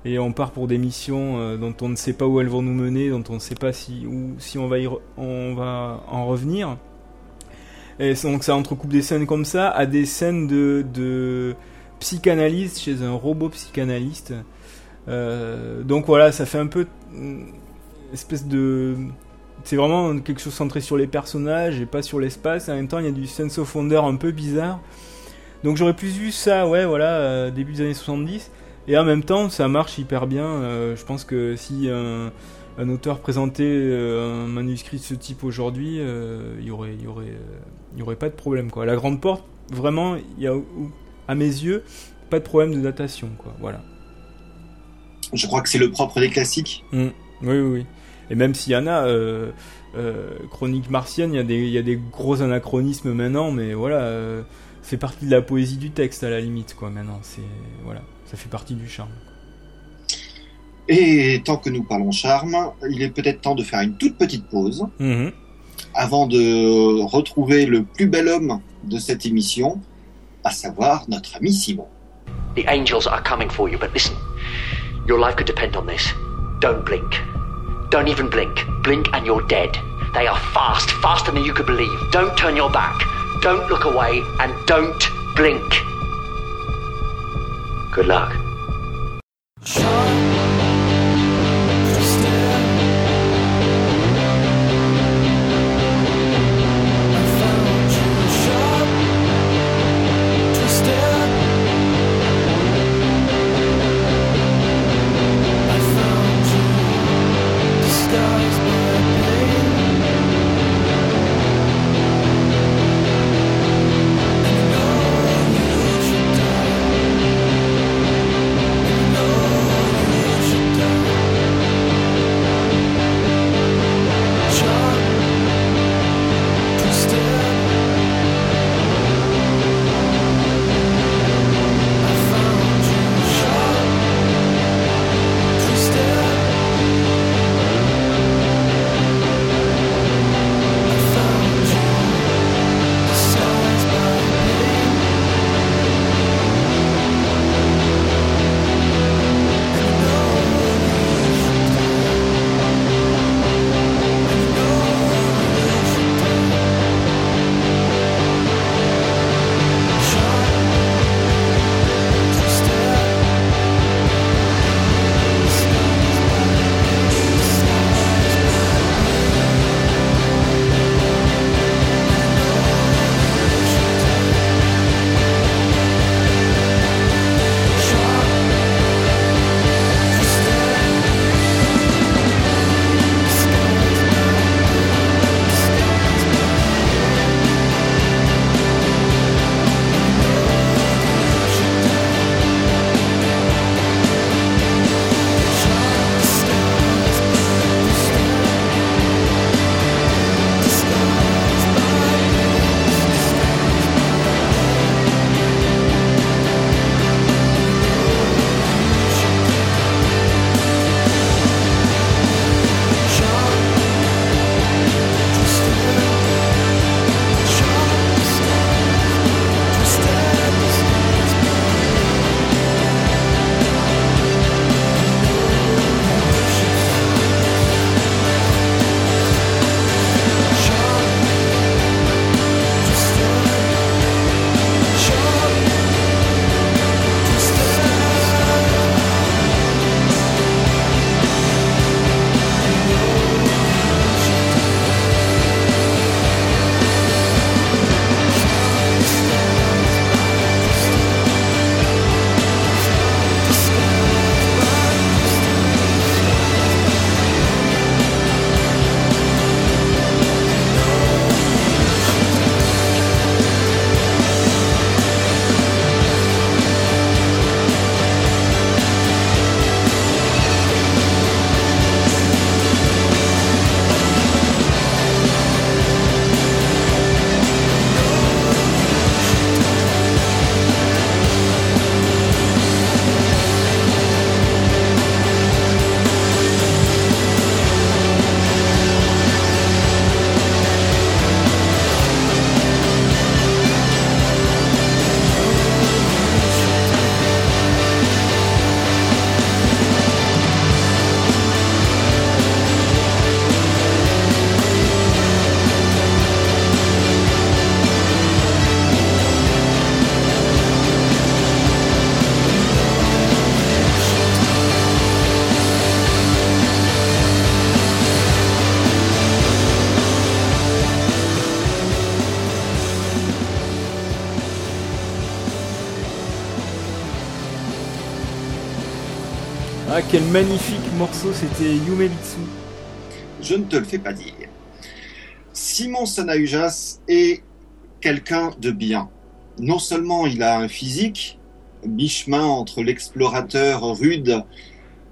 et on part pour des missions euh, dont on ne sait pas où elles vont nous mener, dont on ne sait pas si, où, si on, va y re- on va en revenir. Et donc ça entrecoupe des scènes comme ça à des scènes de, de psychanalyste chez un robot psychanalyste. Euh, donc voilà, ça fait un peu espèce de... C'est vraiment quelque chose centré sur les personnages et pas sur l'espace. Et en même temps, il y a du sense of wonder un peu bizarre. Donc j'aurais plus vu ça, ouais, voilà, début des années soixante-dix. Et en même temps, ça marche hyper bien. Euh, je pense que si un, un auteur présentait un manuscrit de ce type aujourd'hui, euh, il y aurait, il y aurait, il y aurait pas de problème, quoi. La grande porte, vraiment, il y a... à mes yeux, pas de problème de datation, quoi. Voilà. Je crois que c'est le propre des classiques. Mmh. Oui, oui, oui. Et même s'il y en a, euh, euh, Chronique martienne, il y, y a des gros anachronismes maintenant, mais voilà, euh, c'est partie de la poésie du texte à la limite, quoi. Maintenant, c'est voilà, ça fait partie du charme. Et tant que nous parlons charme, il est peut-être temps de faire une toute petite pause mmh. avant de retrouver le plus bel homme de cette émission, à savoir notre ami Simon. The angels are coming for you, but listen, your life could depend on this. Don't blink. Don't even blink. Blink and you're dead. They are fast, faster than you could believe. Don't turn your back. Don't look away and don't blink. Good luck. Ah, quel magnifique morceau, c'était Yumemitsu. Je ne te le fais pas dire. Simon Sanahujas est quelqu'un de bien. Non seulement il a un physique, mi-chemin entre l'explorateur rude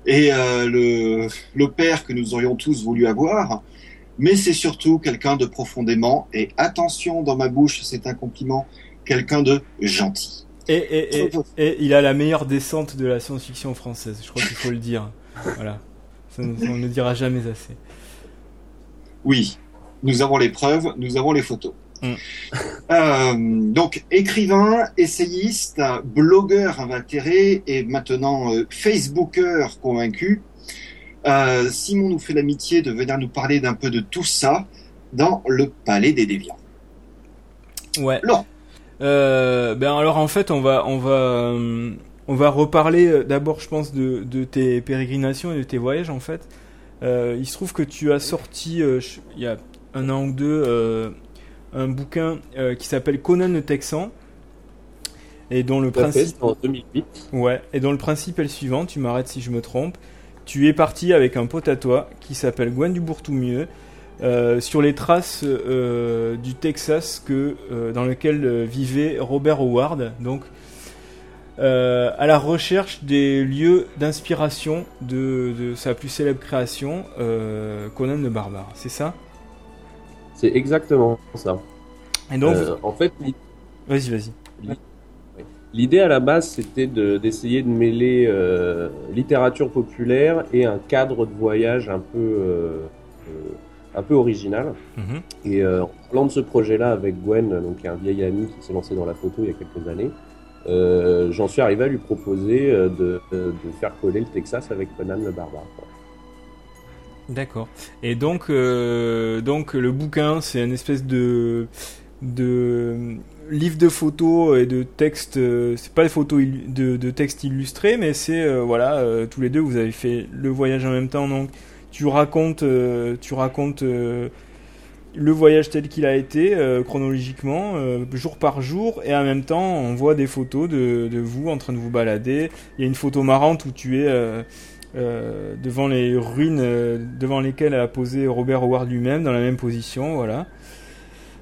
et euh, le, le père que nous aurions tous voulu avoir, mais c'est surtout quelqu'un de profondément, et attention dans ma bouche, c'est un compliment, quelqu'un de gentil. Et, et, et, et il a la meilleure descente de la science-fiction française, je crois qu'il faut le dire. Voilà, ça, on ne dira jamais assez. Oui, nous avons les preuves, nous avons les photos. Mmh. Euh, donc écrivain, essayiste, blogueur invétéré et maintenant euh, Facebooker convaincu, euh, Simon nous fait l'amitié de venir nous parler d'un peu de tout ça dans le Palais des Déviants. Ouais. Laurent. Euh, ben alors en fait on va on va euh, on va reparler d'abord je pense de de tes pérégrinations et de tes voyages en fait. Euh, il se trouve que tu as sorti euh, je, il y a un an ou deux. Euh, un bouquin euh, qui s'appelle Conan le Texan et dont le principe en deux mille huit. Ouais, et dont le principe est le suivant, tu m'arrêtes si je me trompe. Tu es parti avec un pote à toi qui s'appelle Gwendubourg-tout-mieux euh, sur les traces euh, du Texas que euh, dans lequel euh, vivait Robert Howard, donc euh, à la recherche des lieux d'inspiration de, de sa plus célèbre création euh, Conan le Barbare, c'est ça? C'est exactement ça. Et donc, euh, en fait, vas-y, vas-y. L'idée à la base, c'était de, d'essayer de mêler euh, littérature populaire et un cadre de voyage un peu, euh, un peu original. Mm-hmm. Et euh, en parlant de ce projet-là avec Gwen, donc un vieil ami qui s'est lancé dans la photo il y a quelques années, euh, j'en suis arrivé à lui proposer de, de faire coller le Texas avec Conan le Barbare. Quoi. D'accord. Et donc, euh, donc le bouquin, c'est une espèce de, de livre de photos et de textes. Euh, c'est pas des photos il, de, de textes illustrés, mais c'est euh, voilà, euh, tous les deux, vous avez fait le voyage en même temps. Donc, tu racontes, euh, tu racontes euh, le voyage tel qu'il a été euh, chronologiquement, euh, jour par jour, et en même temps, on voit des photos de, de vous en train de vous balader. Il y a une photo marrante où tu es. Euh, Euh, devant les ruines euh, devant lesquelles a posé Robert Howard lui-même dans la même position, voilà.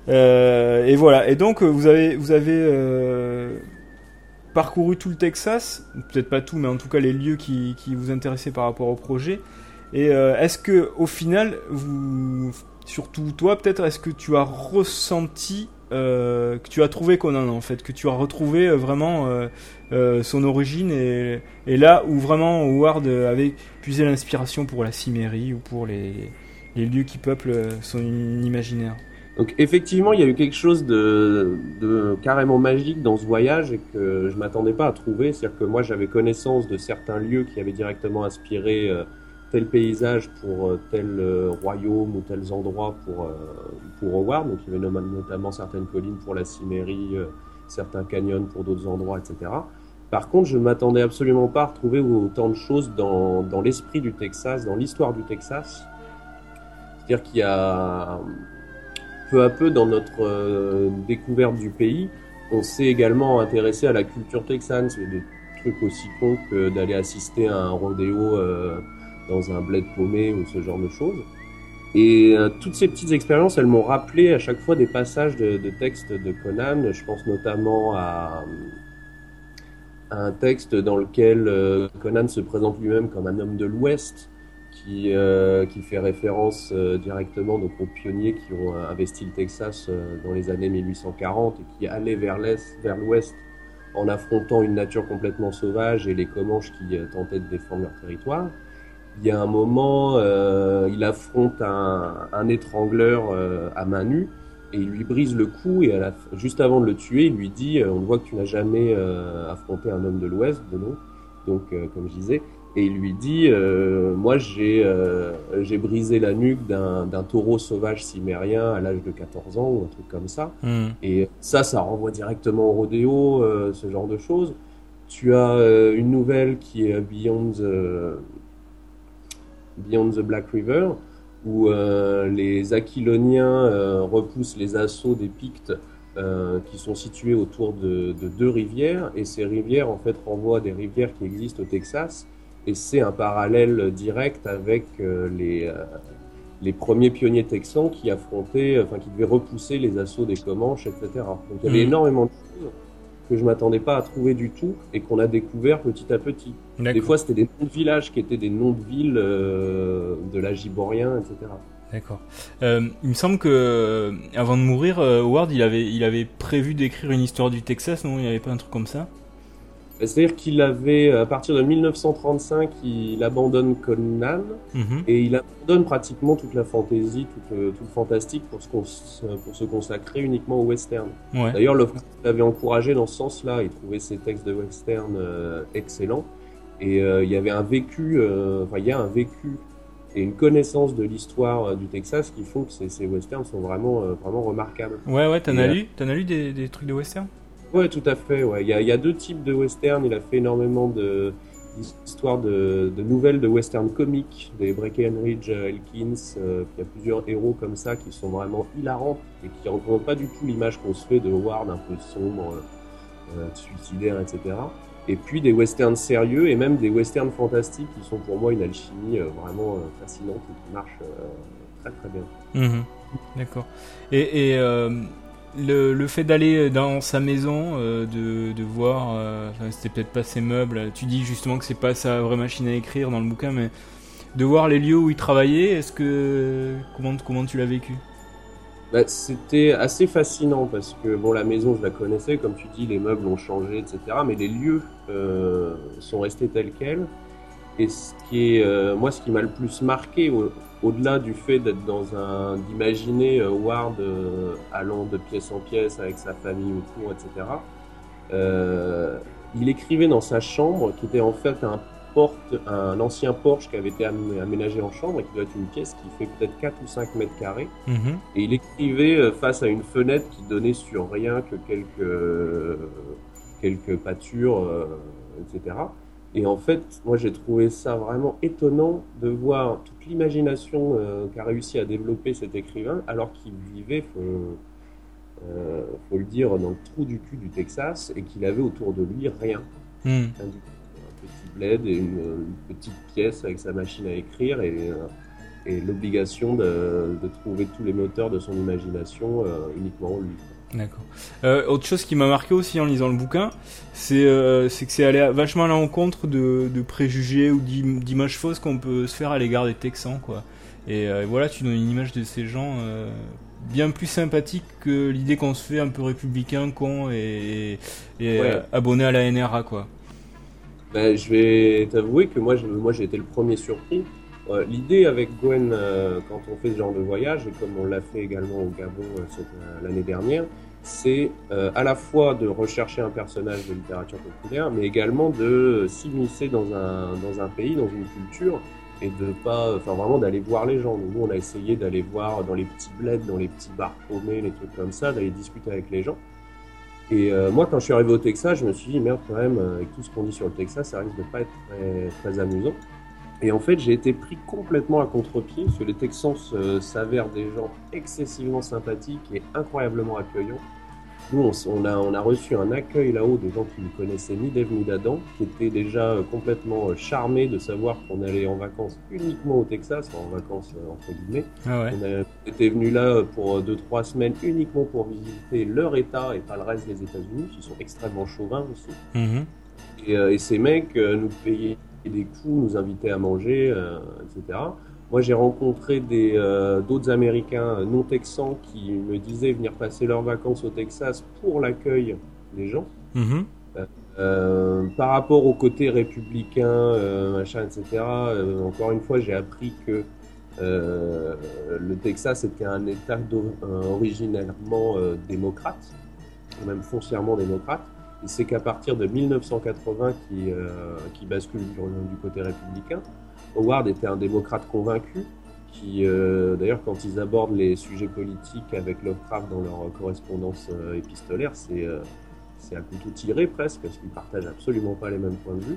Euh, et voilà. Et donc vous avez vous avez euh, parcouru tout le Texas, peut-être pas tout, mais en tout cas les lieux qui qui vous intéressaient par rapport au projet. Et euh, est-ce que au final, vous, surtout toi peut-être, est-ce que tu as ressenti euh, que tu as trouvé Conan en fait, que tu as retrouvé euh, vraiment euh, Euh, son origine et, et là où vraiment Howard avait puisé l'inspiration pour la Cimérie ou pour les, les lieux qui peuplent son imaginaire. Donc effectivement il y a eu quelque chose de, de carrément magique dans ce voyage et que je ne m'attendais pas à trouver, c'est-à-dire que moi j'avais connaissance de certains lieux qui avaient directement inspiré euh, tel paysage pour euh, tel euh, royaume ou tels endroits pour, euh, pour Howard, donc il y avait notamment certaines collines pour la Cimérie, euh, certains canyons pour d'autres endroits, et cetera. Par contre, je ne m'attendais absolument pas à retrouver autant de choses dans, dans l'esprit du Texas, dans l'histoire du Texas. C'est-à-dire qu'il y a, peu à peu, dans notre euh, découverte du pays, on s'est également intéressé à la culture texane. C'est des trucs aussi cons que d'aller assister à un rodéo euh, dans un bled paumé ou ce genre de choses. Et euh, toutes ces petites expériences, elles m'ont rappelé à chaque fois des passages de, de textes de Conan. Je pense notamment à, à un texte dans lequel euh, Conan se présente lui-même comme un homme de l'Ouest, qui, euh, qui fait référence euh, directement donc, aux pionniers qui ont investi le Texas euh, dans les années dix-huit cent quarante et qui allaient vers l'Est, vers l'Ouest en affrontant une nature complètement sauvage et les Comanches qui euh, tentaient de défendre leur territoire. Il y a un moment, euh, il affronte un, un étrangleur euh, à main nue et il lui brise le cou et à la, juste avant de le tuer, il lui dit euh, « On voit que tu n'as jamais euh, affronté un homme de l'Ouest, de l'eau, donc euh, comme je disais. » Et il lui dit euh, « Moi, j'ai, euh, j'ai brisé la nuque d'un, d'un taureau sauvage cimérien à l'âge de quatorze ans ou un truc comme ça. Mmh. » Et ça, ça renvoie directement au rodéo, euh, ce genre de choses. Tu as euh, une nouvelle qui est « Beyond the... » Beyond the Black River, où euh, les Aquiloniens euh, repoussent les assauts des Pictes euh, qui sont situés autour de, de deux rivières, et ces rivières en fait renvoient à des rivières qui existent au Texas et c'est un parallèle direct avec euh, les, euh, les premiers pionniers texans qui affrontaient, enfin qui devaient repousser les assauts des Comanches, et cetera. Donc il y avait mmh. énormément de choses que je m'attendais pas à trouver du tout et qu'on a découvert petit à petit. D'accord. Des fois, c'était des noms de villages qui étaient des noms de villes euh, de l'agiborien, et cetera. D'accord. Euh, il me semble que avant de mourir, Howard, il avait, il avait prévu d'écrire une histoire du Texas, non? Il n'y avait pas un truc comme ça? C'est-à-dire qu'il avait, à partir de mille neuf cent trente-cinq, il abandonne Conan mmh. et il abandonne pratiquement toute la fantaisie, tout le, tout le fantastique pour se, cons- pour se consacrer uniquement au western. Ouais. D'ailleurs, Lovecraft l'avait encouragé dans ce sens-là. Il trouvait ses textes de western euh, excellents et euh, il y avait un vécu, euh, enfin il y a un vécu et une connaissance de l'histoire euh, du Texas qui font que ces, ces westerns sont vraiment, euh, vraiment remarquables. Ouais, ouais. T'en as lu, t'en as lu des, des trucs de western? Ouais, tout à fait. Ouais, il y a, il y a deux types de western. Il a fait énormément de d'histoires de, de nouvelles de western comiques, des Breckenridge, Elkins. Euh, il y a plusieurs héros comme ça qui sont vraiment hilarants et qui représentent pas du tout l'image qu'on se fait de Howard un peu sombre, euh, suicidaire, et cetera. Et puis des westerns sérieux et même des westerns fantastiques qui sont pour moi une alchimie euh, vraiment euh, fascinante et qui marche euh, très très bien. Mmh. D'accord. Et, et euh... Le, le fait d'aller dans sa maison, euh, de, de voir, euh, c'était peut-être pas ses meubles, tu dis justement que c'est pas sa vraie machine à écrire dans le bouquin, mais de voir les lieux où il travaillait, est-ce que, comment, comment tu l'as vécu? Bah, c'était assez fascinant parce que bon, la maison je la connaissais, comme tu dis, les meubles ont changé, et cetera, mais les lieux euh, sont restés tels quels. Et ce qui est, euh, moi, ce qui m'a le plus marqué, au, au-delà du fait d'être dans un, d'imaginer euh, Howard euh, allant de pièce en pièce avec sa famille autour, et cetera. Euh, il écrivait dans sa chambre, qui était en fait un porte, un ancien porche qui avait été aménagé en chambre, et qui doit être une pièce qui fait peut-être quatre ou cinq mètres carrés. Mmh. Et il écrivait face à une fenêtre qui donnait sur rien que quelques, euh, quelques pâtures, euh, et cetera. Et en fait, moi j'ai trouvé ça vraiment étonnant de voir toute l'imagination euh, qu'a réussi à développer cet écrivain, alors qu'il vivait, faut, euh, faut le dire, dans le trou du cul du Texas, et qu'il avait autour de lui rien. Mmh. Un petit bled et une, une petite pièce avec sa machine à écrire, et, et l'obligation de, de trouver tous les moteurs de son imagination euh, uniquement en lui. D'accord. Euh, autre chose qui m'a marqué aussi en lisant le bouquin, c'est, euh, c'est que c'est aller à, vachement à l'encontre de, de préjugés ou d'im, d'images fausses qu'on peut se faire à l'égard des Texans, quoi. Et euh, voilà, tu donnes une image de ces gens euh, bien plus sympathique que l'idée qu'on se fait un peu républicain, con et, et ouais. euh, abonné à la N R A, quoi. Ben, je vais t'avouer que moi, je, moi, j'ai été le premier surpris. Euh, l'idée avec Gwen, euh, quand on fait ce genre de voyage, et comme on l'a fait également au Gabon euh, cette, euh, l'année dernière, c'est euh, à la fois de rechercher un personnage de littérature populaire, mais également de euh, s'immiscer dans un, dans un pays, dans une culture, et de pas, enfin vraiment d'aller voir les gens. Donc, nous, on a essayé d'aller voir dans les petits bleds, dans les petits bars paumés, les trucs comme ça, d'aller discuter avec les gens. Et euh, moi, quand je suis arrivé au Texas, je me suis dit, merde, quand même, avec tout ce qu'on dit sur le Texas, ça risque de pas être très, très amusant. Et en fait, j'ai été pris complètement à contre-pied, parce que les Texans euh, s'avèrent des gens excessivement sympathiques et incroyablement accueillants. Nous, on, on, a, on a reçu un accueil là-haut de gens qui ne connaissaient ni d'Ève ni d'Adam, qui étaient déjà euh, complètement euh, charmés de savoir qu'on allait en vacances uniquement au Texas, enfin, en vacances euh, entre guillemets. Ah ouais. On a, était venus là pour deux trois semaines uniquement pour visiter leur État et pas le reste des États-Unis, qui sont extrêmement chauvins aussi. Mm-hmm. Et, euh, et ces mecs euh, nous payaient des coups, nous inviter à manger, euh, et cetera. Moi, j'ai rencontré des, euh, d'autres Américains non texans qui me disaient venir passer leurs vacances au Texas pour l'accueil des gens. Mm-hmm. Euh, euh, par rapport au côté républicain, euh, machin, et cetera, euh, encore une fois, j'ai appris que euh, le Texas était un État euh, originairement euh, démocrate, ou même foncièrement démocrate. Et c'est qu'à partir de mille neuf cent quatre-vingts qui, euh, qui bascule du, du côté républicain, Howard était un démocrate convaincu qui, euh, d'ailleurs, quand ils abordent les sujets politiques avec Lovecraft dans leur correspondance euh, épistolaire, c'est, euh, c'est à couteau tiré presque, parce qu'ils partagent absolument pas les mêmes points de vue.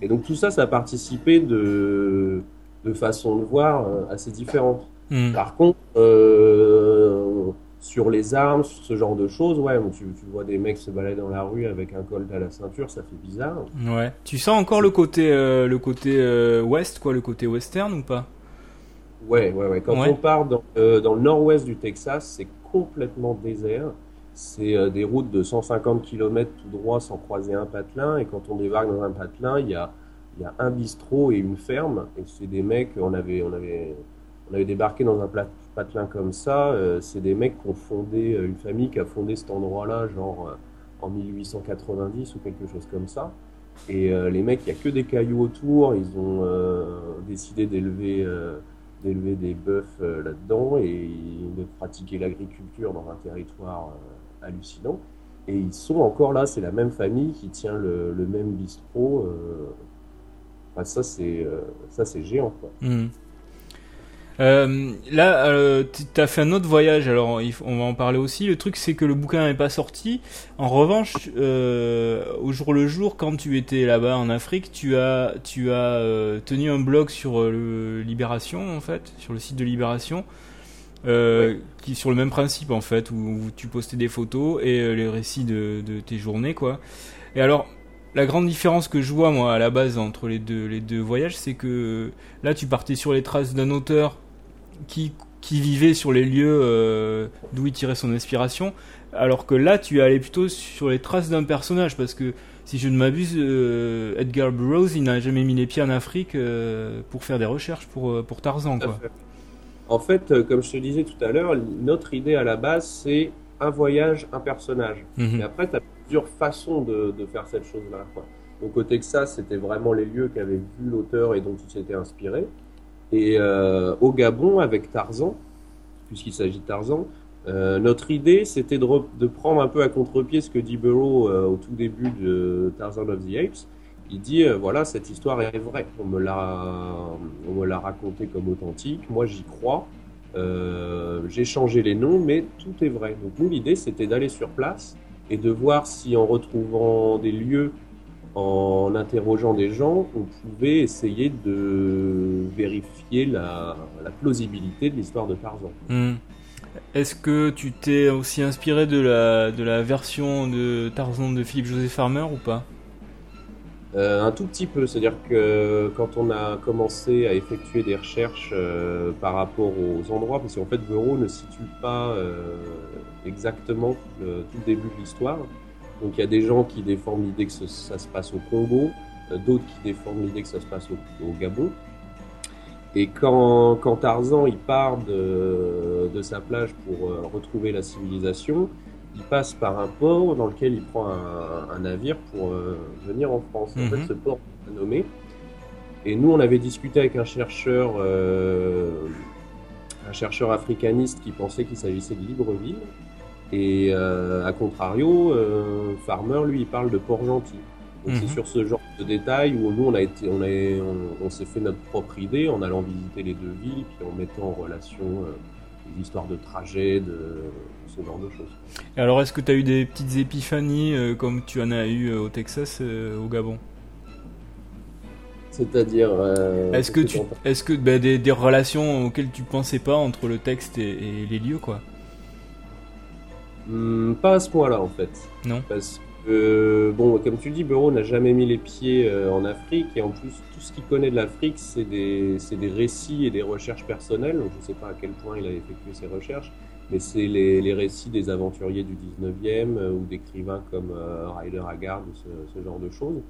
Et donc tout ça, ça a participé de, de façon de voir euh, assez différente. Mmh. Par contre, euh, sur les armes, sur ce genre de choses, ouais, tu, tu vois des mecs se balader dans la rue avec un colt à la ceinture, ça fait bizarre. Ouais. Tu sens encore le côté, euh, le côté euh, ouest, quoi, le côté western ou pas? Ouais, ouais, ouais. Quand ouais. on part dans, euh, dans le nord-ouest du Texas, c'est complètement désert. C'est euh, des routes de cent cinquante kilomètres tout droit sans croiser un patelin. Et quand on débarque dans un patelin, il y a, y a un bistrot et une ferme. Et c'est des mecs, on avait, on avait, on avait débarqué dans un plat, patelin comme ça. Euh, c'est des mecs qui ont fondé, une famille qui a fondé cet endroit-là, genre euh, en mille huit cent quatre-vingt-dix ou quelque chose comme ça. Et euh, les mecs, il n'y a que des cailloux autour. Ils ont euh, décidé d'élever... Euh, d'élever des bœufs euh, là-dedans et de pratiquer l'agriculture dans un territoire euh, hallucinant. Et ils sont encore là, c'est la même famille qui tient le, le même bistrot. Euh... Enfin, ça, c'est, euh, ça, c'est géant, quoi. Mmh. Euh, là, euh, t'as fait un autre voyage, alors on va en parler aussi. Le truc, c'est que le bouquin n'est pas sorti. En revanche, euh, au jour le jour, quand tu étais là-bas en Afrique, tu as, tu as euh, tenu un blog sur euh, le Libération, en fait, sur le site de Libération, euh, ouais. qui sur le même principe, en fait, où, où tu postais des photos et euh, les récits de, de tes journées, quoi. Et alors. La grande différence que je vois, moi, à la base, entre les deux, les deux voyages, c'est que là, tu partais sur les traces d'un auteur qui, qui vivait sur les lieux euh, d'où il tirait son inspiration, alors que là, tu allais plutôt sur les traces d'un personnage, parce que, si je ne m'abuse, euh, Edgar Burroughs, il n'a jamais mis les pieds en Afrique euh, pour faire des recherches pour, pour Tarzan, quoi. En fait, comme je te disais tout à l'heure, notre idée à la base, c'est un voyage, un personnage. Mm-hmm. Et après, tu as plusieurs façons de, de faire cette chose-là, quoi. Donc, au Texas, c'était vraiment les lieux qu'avait vu l'auteur et dont il s'était inspiré. Et euh, au Gabon, avec Tarzan, puisqu'il s'agit de Tarzan, euh, notre idée, c'était de, re- de prendre un peu à contre-pied ce que dit Burroughs euh, au tout début de Tarzan of the Apes. Il dit, euh, voilà, cette histoire est vraie. On me l'a, on me l'a racontée comme authentique. Moi, j'y crois. Euh, j'ai changé les noms, mais tout est vrai. Donc nous, l'idée, c'était d'aller sur place et de voir si, en retrouvant des lieux, en interrogeant des gens, on pouvait essayer de vérifier la, la plausibilité de l'histoire de Tarzan. Mmh. Est-ce que tu t'es aussi inspiré de la, de la version de Tarzan de Philip-Joseph Farmer ou pas ? Euh, un tout petit peu, c'est-à-dire que quand on a commencé à effectuer des recherches euh, par rapport aux endroits, parce qu'en fait Burroughs ne situe pas euh, exactement le, tout le début de l'histoire, donc il y a des gens qui défendent l'idée que ce, ça se passe au Congo, euh, d'autres qui défendent l'idée que ça se passe au, au Gabon, et quand, quand Tarzan il part de, de sa plage pour euh, retrouver la civilisation, il passe par un port dans lequel il prend un, un navire pour euh, venir en France. En mm-hmm. fait, ce port est nommé. Et nous, on avait discuté avec un chercheur, euh, un chercheur africaniste qui pensait qu'il s'agissait de Libreville. Et euh, à contrario, euh, Farmer, lui, il parle de Port-Gentil. Donc mm-hmm. c'est sur ce genre de détails où nous, on a été, on, a, on, on s'est fait notre propre idée en allant visiter les deux villes, puis en mettant en relation euh, les histoires de trajet, de ce genre de choses. Et alors, est-ce que tu as eu des petites épiphanies euh, comme tu en as eu euh, au Texas, euh, au Gabon ? C'est-à-dire... Euh, est-ce que, que tu, est-ce que bah, des, des relations auxquelles tu pensais pas entre le texte et, et les lieux, quoi ? Mmh, pas à ce point-là, en fait. Non. Parce que, euh, bon, comme tu le dis, Burroughs n'a jamais mis les pieds euh, en Afrique, et en plus, tout ce qu'il connaît de l'Afrique, c'est des, c'est des récits et des recherches personnelles. Donc, je sais pas à quel point il a effectué ses recherches, mais c'est les, les récits des aventuriers du dix-neuvième euh, ou d'écrivains comme euh, Ryder Haggard ou ce, ce genre de choses.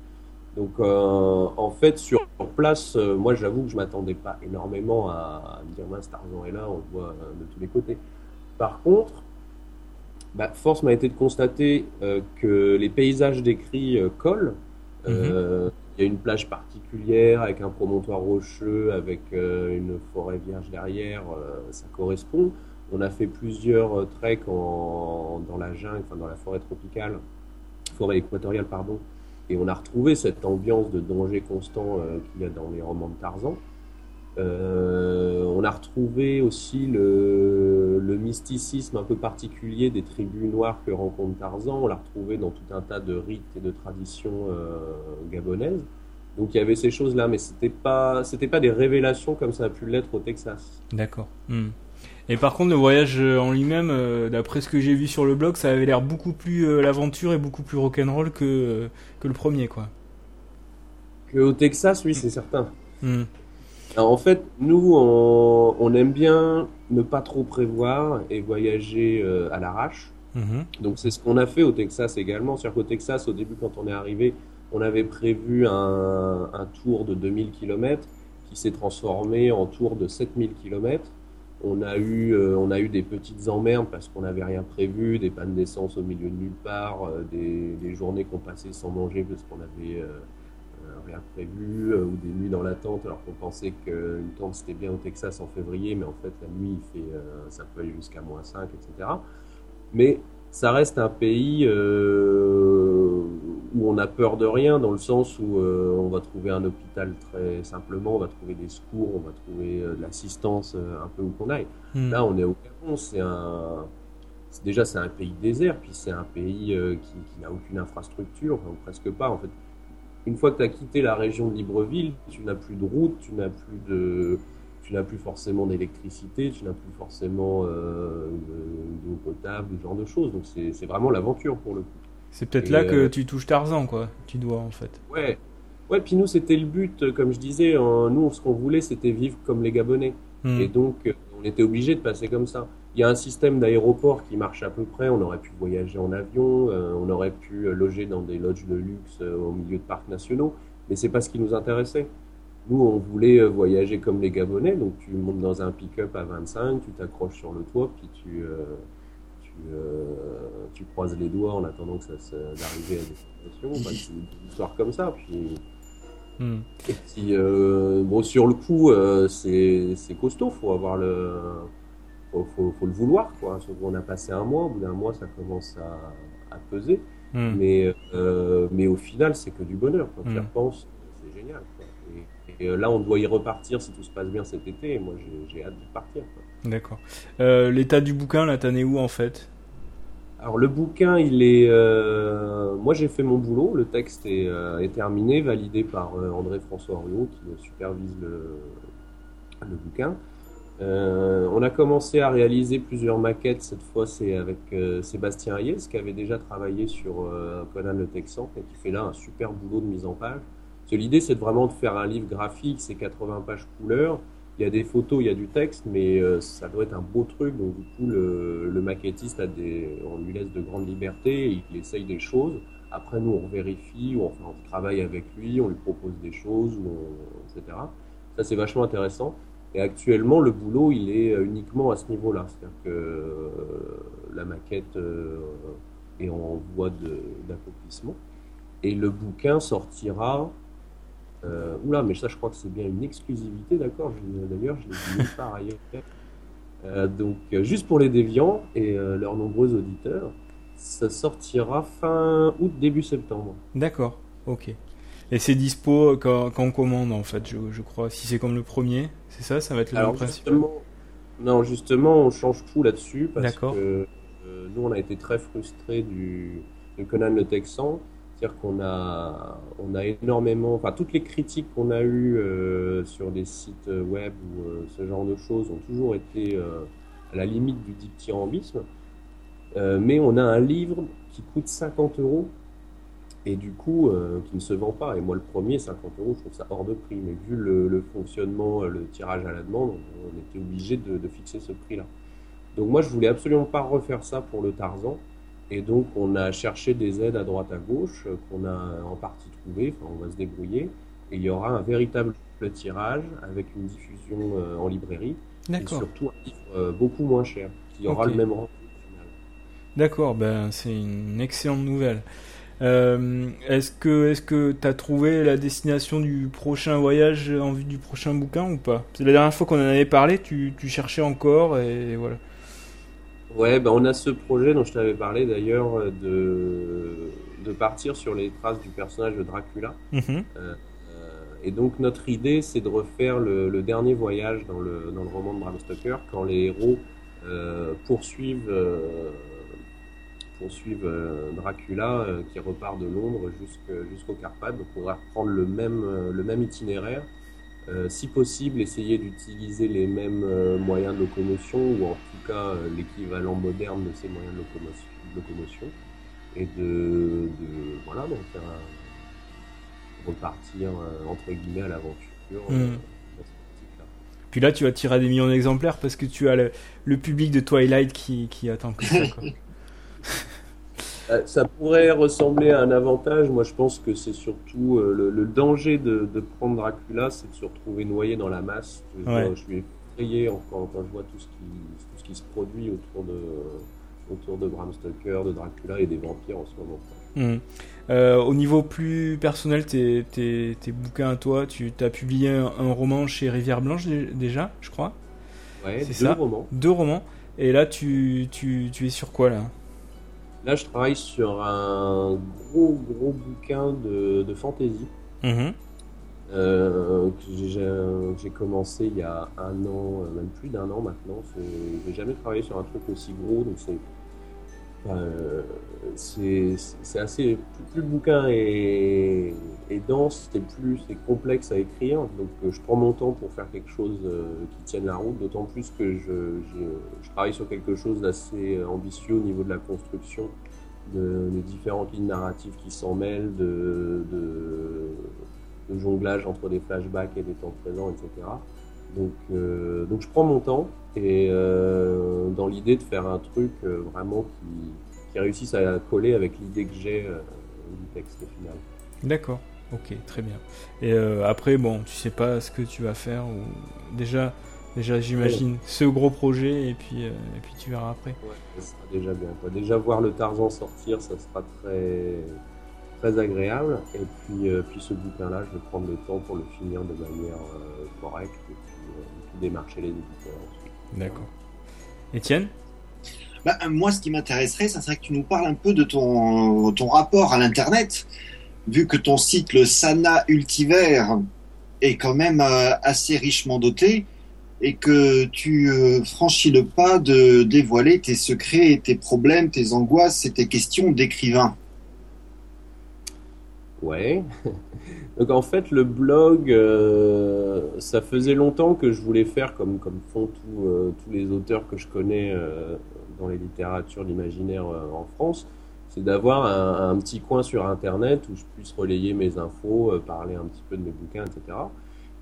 Donc euh, en fait, sur place, euh, moi j'avoue que je ne m'attendais pas énormément à, à me dire « mince, Tarzan est là, on le voit euh, de tous les côtés ». Par contre, bah, force m'a été de constater euh, que les paysages décrits euh, collent. Euh, mm-hmm. Il y a une plage particulière avec un promontoire rocheux, avec euh, une forêt vierge derrière, euh, ça correspond. On a fait plusieurs treks en, dans la jungle, enfin dans la forêt tropicale, forêt équatoriale, pardon, et on a retrouvé cette ambiance de danger constant euh, qu'il y a dans les romans de Tarzan. Euh, on a retrouvé aussi le, le mysticisme un peu particulier des tribus noires que rencontre Tarzan. On l'a retrouvé dans tout un tas de rites et de traditions euh, gabonaises. Donc il y avait ces choses-là, mais c'était pas, c'était pas des révélations comme ça a pu l'être au Texas. D'accord. Mmh. Et par contre, le voyage en lui-même, euh, d'après ce que j'ai vu sur le blog, ça avait l'air beaucoup plus euh, l'aventure et beaucoup plus rock'n'roll que, euh, que le premier, quoi. Que au Texas, oui, c'est certain. Mm. Alors, en fait, nous, on, on aime bien ne pas trop prévoir et voyager euh, à l'arrache. Mm-hmm. Donc, c'est ce qu'on a fait au Texas également. C'est-à-dire qu'au Texas, au début, quand on est arrivé, on avait prévu un, un tour de deux mille kilomètres qui s'est transformé en tour de sept mille kilomètres. On a eu, euh, on a eu des petites emmerdes parce qu'on n'avait rien prévu, des pannes d'essence au milieu de nulle part, euh, des, des journées qu'on passait sans manger parce qu'on n'avait euh, rien prévu, euh, ou des nuits dans la tente alors qu'on pensait qu'une tente c'était bien au Texas en février, mais en fait la nuit il fait, euh, ça peut aller jusqu'à moins cinq, et cetera. Mais ça reste un pays euh, où on a peur de rien, dans le sens où euh, on va trouver un hôpital très simplement, on va trouver des secours, on va trouver euh, de l'assistance euh, un peu où qu'on aille. Mm. Là, on est au Gabon, c'est un, c'est, déjà c'est un pays désert, puis c'est un pays euh, qui, qui n'a aucune infrastructure, enfin, ou presque pas en fait. Une fois que tu as quitté la région de Libreville, tu n'as plus de route, tu n'as plus de... Tu n'as plus forcément d'électricité, tu n'as plus forcément euh, d'eau potable, ce genre de choses. Donc c'est, c'est vraiment l'aventure pour le coup. C'est peut-être et là euh... que tu touches Tarzan, quoi. Tu dois en fait. Ouais. Ouais. Puis nous, c'était le but, comme je disais. Hein, nous, ce qu'on voulait, c'était vivre comme les Gabonais. Mmh. Et donc, on était obligés de passer comme ça. Il y a un système d'aéroport qui marche à peu près. On aurait pu voyager en avion, euh, on aurait pu loger dans des lodges de luxe euh, au milieu de parcs nationaux. Mais c'est pas ce qui nous intéressait. Nous, on voulait voyager comme les Gabonais, donc tu montes dans un pick-up à vingt-cinq, tu t'accroches sur le toit, puis tu, euh, tu, euh, tu croises les doigts en attendant que ça arrive à destination. Bah, c'est une histoire comme ça. Puis... Mm. Et puis, euh, bon, sur le coup, euh, c'est, c'est costaud, faut avoir le, faut, faut, faut le vouloir, quoi. On a passé un mois, au bout d'un mois, ça commence à, à peser, mm. mais, euh, mais au final, c'est que du bonheur. Quand mm. tu y repenses, c'est génial, quoi. Et, Et là, on doit y repartir si tout se passe bien cet été. Et moi, j'ai, j'ai hâte d'y partir, quoi. D'accord. Euh, l'état du bouquin, là, t'en es où, en fait ? Alors, le bouquin, il est... Euh... Moi, j'ai fait mon boulot. Le texte est, euh, est terminé, validé par euh, André-François Oriot, qui supervise le, le bouquin. Euh, on a commencé à réaliser plusieurs maquettes. Cette fois, c'est avec euh, Sébastien Hayes, qui avait déjà travaillé sur euh, Conan le Texan, et qui fait là un super boulot de mise en page. L'idée, c'est vraiment de faire un livre graphique, c'est quatre-vingts pages couleur. Il y a des photos, il y a du texte, mais euh, ça doit être un beau truc. Donc, du coup, le, le maquettiste, a des, on lui laisse de grandes libertés, il essaye des choses. Après, nous, on vérifie, on, enfin, on travaille avec lui, on lui propose des choses, on, et cetera. Ça, c'est vachement intéressant. Et actuellement, le boulot, il est uniquement à ce niveau-là. C'est-à-dire que euh, la maquette euh, est en voie de, d'accomplissement. Et le bouquin sortira... Euh, oula, mais ça, je crois que c'est bien une exclusivité, d'accord. je, D'ailleurs, je l'ai dit par ailleurs. Euh, donc, euh, juste pour les déviants et euh, leurs nombreux auditeurs, ça sortira fin août, début septembre. D'accord, ok. Et c'est dispo quand, quand on commande, en fait, je, je crois. Si c'est comme le premier, c'est ça, ça va être le même principe. Non, justement, on change tout là-dessus parce d'accord. que euh, nous, on a été très frustrés du, du Conan le Texan. C'est-à-dire qu'on a, on a énormément, enfin toutes les critiques qu'on a eues euh, sur des sites web ou euh, ce genre de choses ont toujours été euh, à la limite du dithyambisme, euh, mais on a un livre qui coûte cinquante euros et du coup euh, qui ne se vend pas. Et moi le premier, cinquante euros, je trouve ça hors de prix, mais vu le, le fonctionnement, le tirage à la demande, on était obligé de, de fixer ce prix-là. Donc moi je voulais absolument pas refaire ça pour le Tarzan. Et donc, on a cherché des aides à droite à gauche, qu'on a en partie trouvées, enfin, on va se débrouiller. Et il y aura un véritable tirage avec une diffusion euh, en librairie. D'accord. Et surtout un livre euh, beaucoup moins cher, qui aura okay. le même rendu final. D'accord, ben, c'est une excellente nouvelle. Euh, est-ce que est-ce que tu as trouvé la destination du prochain voyage en vue du prochain bouquin ou pas ? C'est la dernière fois qu'on en avait parlé, tu, tu cherchais encore et voilà. Ouais, ben on a ce projet dont je t'avais parlé d'ailleurs de, de partir sur les traces du personnage de Dracula. Mmh. Euh, et donc notre idée, c'est de refaire le, le dernier voyage dans le, dans le roman de Bram Stoker, quand les héros euh, poursuivent, euh, poursuivent euh, Dracula euh, qui repart de Londres jusqu'aux Carpates. Donc on va reprendre le même, le même itinéraire Euh, si possible, essayer d'utiliser les mêmes euh, moyens de locomotion, ou en tout cas euh, l'équivalent moderne de ces moyens de locomotion, de locomotion et de, de voilà, donc faire un, repartir euh, entre guillemets à l'aventure. Mmh. Euh, Puis là, tu vas tirer à des millions d'exemplaires parce que tu as le, le public de Twilight qui, qui attend que ça. Quoi. euh, ça pourrait ressembler à un avantage. Moi, je pense que c'est surtout euh, le, le danger de, de prendre Dracula, c'est de se retrouver noyé dans la masse. Je, ouais. je, je suis effrayé encore quand je vois tout ce qui, tout ce qui se produit autour de, euh, autour de Bram Stoker, de Dracula et des vampires en ce moment. Mmh. Euh, au niveau plus personnel, tes, tes, tes bouquins à toi, tu as publié un, un roman chez Rivière Blanche déjà, je crois. Ouais, c'est deux ça. romans. Deux romans. Et là, tu, tu, tu es sur quoi là ? Là, je travaille sur un gros gros bouquin de, de fantasy mmh. euh, que j'ai, j'ai commencé il y a un an, même plus d'un an maintenant. J'ai jamais travaillé sur un truc aussi gros, donc c'est. Euh, c'est, c'est assez. Plus le bouquin est, est dense, et plus c'est complexe à écrire. Donc, euh, je prends mon temps pour faire quelque chose euh, qui tienne la route. D'autant plus que je, je, je travaille sur quelque chose d'assez ambitieux au niveau de la construction, de, de différentes lignes narratives qui s'en mêlent, de, de, de jonglage entre des flashbacks et des temps présents, et cetera. Donc, euh, donc je prends mon temps et euh, dans l'idée de faire un truc euh, vraiment qui, qui réussisse à coller avec l'idée que j'ai euh, du texte final. D'accord, ok, très bien. Et euh, après, bon, tu sais pas ce que tu vas faire ou déjà, déjà j'imagine ouais. ce gros projet et puis, euh, et puis tu verras après. Ouais, ça sera déjà bien. Quoi. Déjà voir le Tarzan sortir, ça sera très, très agréable. Et puis, euh, puis ce bouquin-là, je vais prendre le temps pour le finir de manière euh, correcte. Démarcher les éditeurs. D'accord. Étienne ? Bah, moi, ce qui m'intéresserait, ça serait que tu nous parles un peu de ton, ton rapport à l'Internet, vu que ton site, le Sana Ultivers, est quand même euh, assez richement doté et que tu euh, franchis le pas de dévoiler tes secrets, tes problèmes, tes angoisses et tes questions d'écrivain. Ouais. Donc en fait, le blog, euh, ça faisait longtemps que je voulais faire comme, comme font tout, euh, tous les auteurs que je connais euh, dans les littératures d'imaginaire euh, en France. C'est d'avoir un, un petit coin sur Internet où je puisse relayer mes infos, euh, parler un petit peu de mes bouquins, et cetera.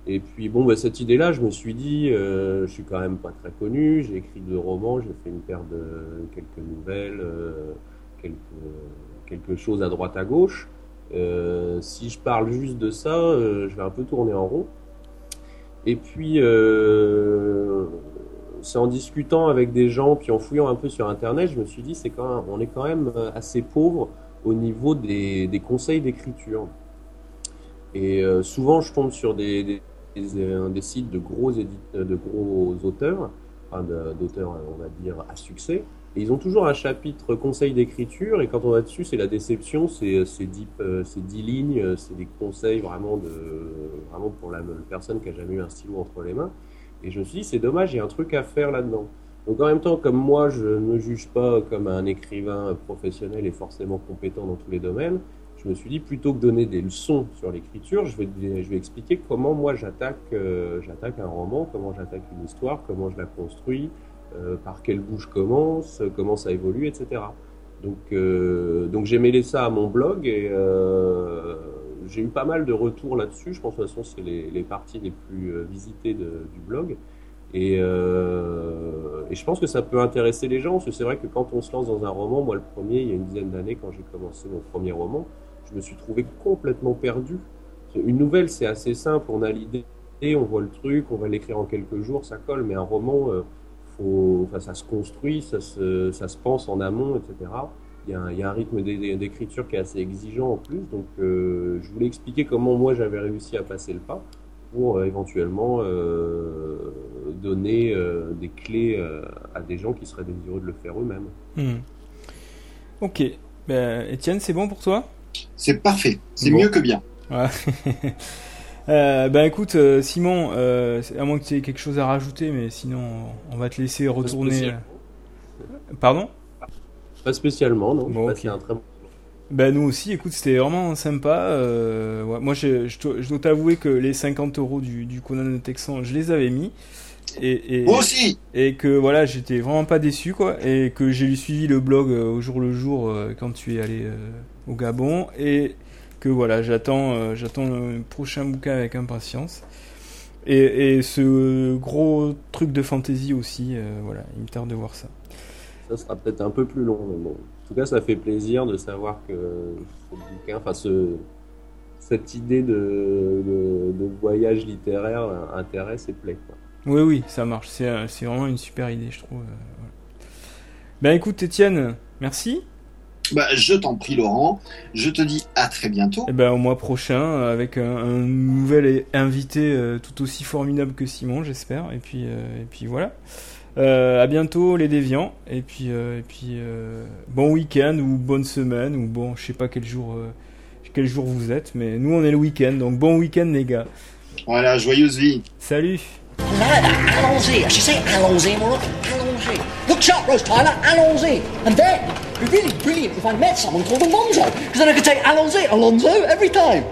Et puis bon, bah, cette idée-là, je me suis dit, euh, je suis quand même pas très connu, j'ai écrit deux romans, j'ai fait une paire de quelques nouvelles, euh, quelques, quelque chose à droite à gauche. Euh, si je parle juste de ça, euh, je vais un peu tourner en rond. Et puis, euh, c'est en discutant avec des gens, puis en fouillant un peu sur Internet, je me suis dit, c'est quand même, on est quand même assez pauvre au niveau des, des conseils d'écriture. Et euh, souvent, je tombe sur des, des, des, des sites de gros, édite, de gros auteurs, enfin de, d'auteurs, on va dire, à succès. Et ils ont toujours un chapitre conseil d'écriture, et quand on va dessus, c'est la déception, c'est c'est dix, c'est dix lignes, c'est des conseils vraiment de vraiment pour la personne qui a jamais eu un stylo entre les mains. Et je me suis dit, c'est dommage, il y a un truc à faire là-dedans. Donc en même temps, comme moi, je ne me juge pas comme un écrivain professionnel et forcément compétent dans tous les domaines, je me suis dit, plutôt que donner des leçons sur l'écriture, je vais je vais expliquer comment moi j'attaque euh, j'attaque un roman, comment j'attaque une histoire, comment je la construis. Euh, par quel bout je commence, comment ça évolue, et cetera. Donc, euh, donc j'ai mêlé ça à mon blog et euh, j'ai eu pas mal de retours là-dessus. Je pense que de toute façon, c'est les, les parties les plus euh, visitées de, du blog. Et, euh, et je pense que ça peut intéresser les gens, parce que c'est vrai que quand on se lance dans un roman, moi le premier, il y a une dizaine d'années, quand j'ai commencé mon premier roman, je me suis trouvé complètement perdu. Une nouvelle, c'est assez simple, on a l'idée, on voit le truc, on va l'écrire en quelques jours, ça colle, mais un roman... Euh, Au, enfin, ça se construit, ça se, ça se pense en amont, et cetera. Il y a un, il y a un rythme d'écriture qui est assez exigeant en plus, donc euh, je voulais expliquer comment moi j'avais réussi à passer le pas pour euh, éventuellement euh, donner euh, des clés euh, à des gens qui seraient désireux de le faire eux-mêmes. Mmh. Ok, ben, Étienne, c'est bon pour toi ? C'est parfait, c'est bon. Mieux que bien. Ouais. Euh, ben écoute Simon, euh, à moins que tu aies quelque chose à rajouter, mais sinon on va te laisser retourner. Pas Pardon ? Pas spécialement, non. Bon, okay. C'est un très bon. Ben nous aussi, écoute, c'était vraiment sympa. Euh, ouais. Moi, je, je, je dois t'avouer que les cinquante euros du, du Conan le Texan, je les avais mis. Et, et, Moi aussi. Et que voilà, j'étais vraiment pas déçu, quoi. Et que j'ai suivi le blog euh, au jour le jour euh, quand tu es allé euh, au Gabon. Et que voilà, j'attends, euh, j'attends le prochain bouquin avec impatience. Et, et ce gros truc de fantasy aussi, euh, voilà, il me tarde de voir ça. Ça sera peut-être un peu plus long, mais bon. En tout cas, ça fait plaisir de savoir que ce bouquin, enfin ce, cette idée de, de, de voyage littéraire là, intéresse et plaît, quoi. Oui, oui, ça marche. C'est, c'est vraiment une super idée, je trouve. Voilà. Ben écoute, Étienne, merci. Bah, je t'en prie, Laurent. Je te dis à très bientôt. Et ben, au mois prochain, avec un, un nouvel invité euh, tout aussi formidable que Simon, j'espère. Et puis, euh, et puis voilà. Euh, à bientôt les déviants et puis euh, et puis euh, bon week-end ou bonne semaine ou bon je sais pas quel jour euh, quel jour vous êtes, mais nous on est le week-end, donc bon week-end les gars. Voilà, joyeuse vie. Salut. Voilà, allons-y. Je sais, allons-y mon oncle, allons-y. Look sharp, Rose Tyler, allons-y. And then, it'd be really brilliant if I met someone called Alonzo, because then I could say allons-y, Alonzo every time.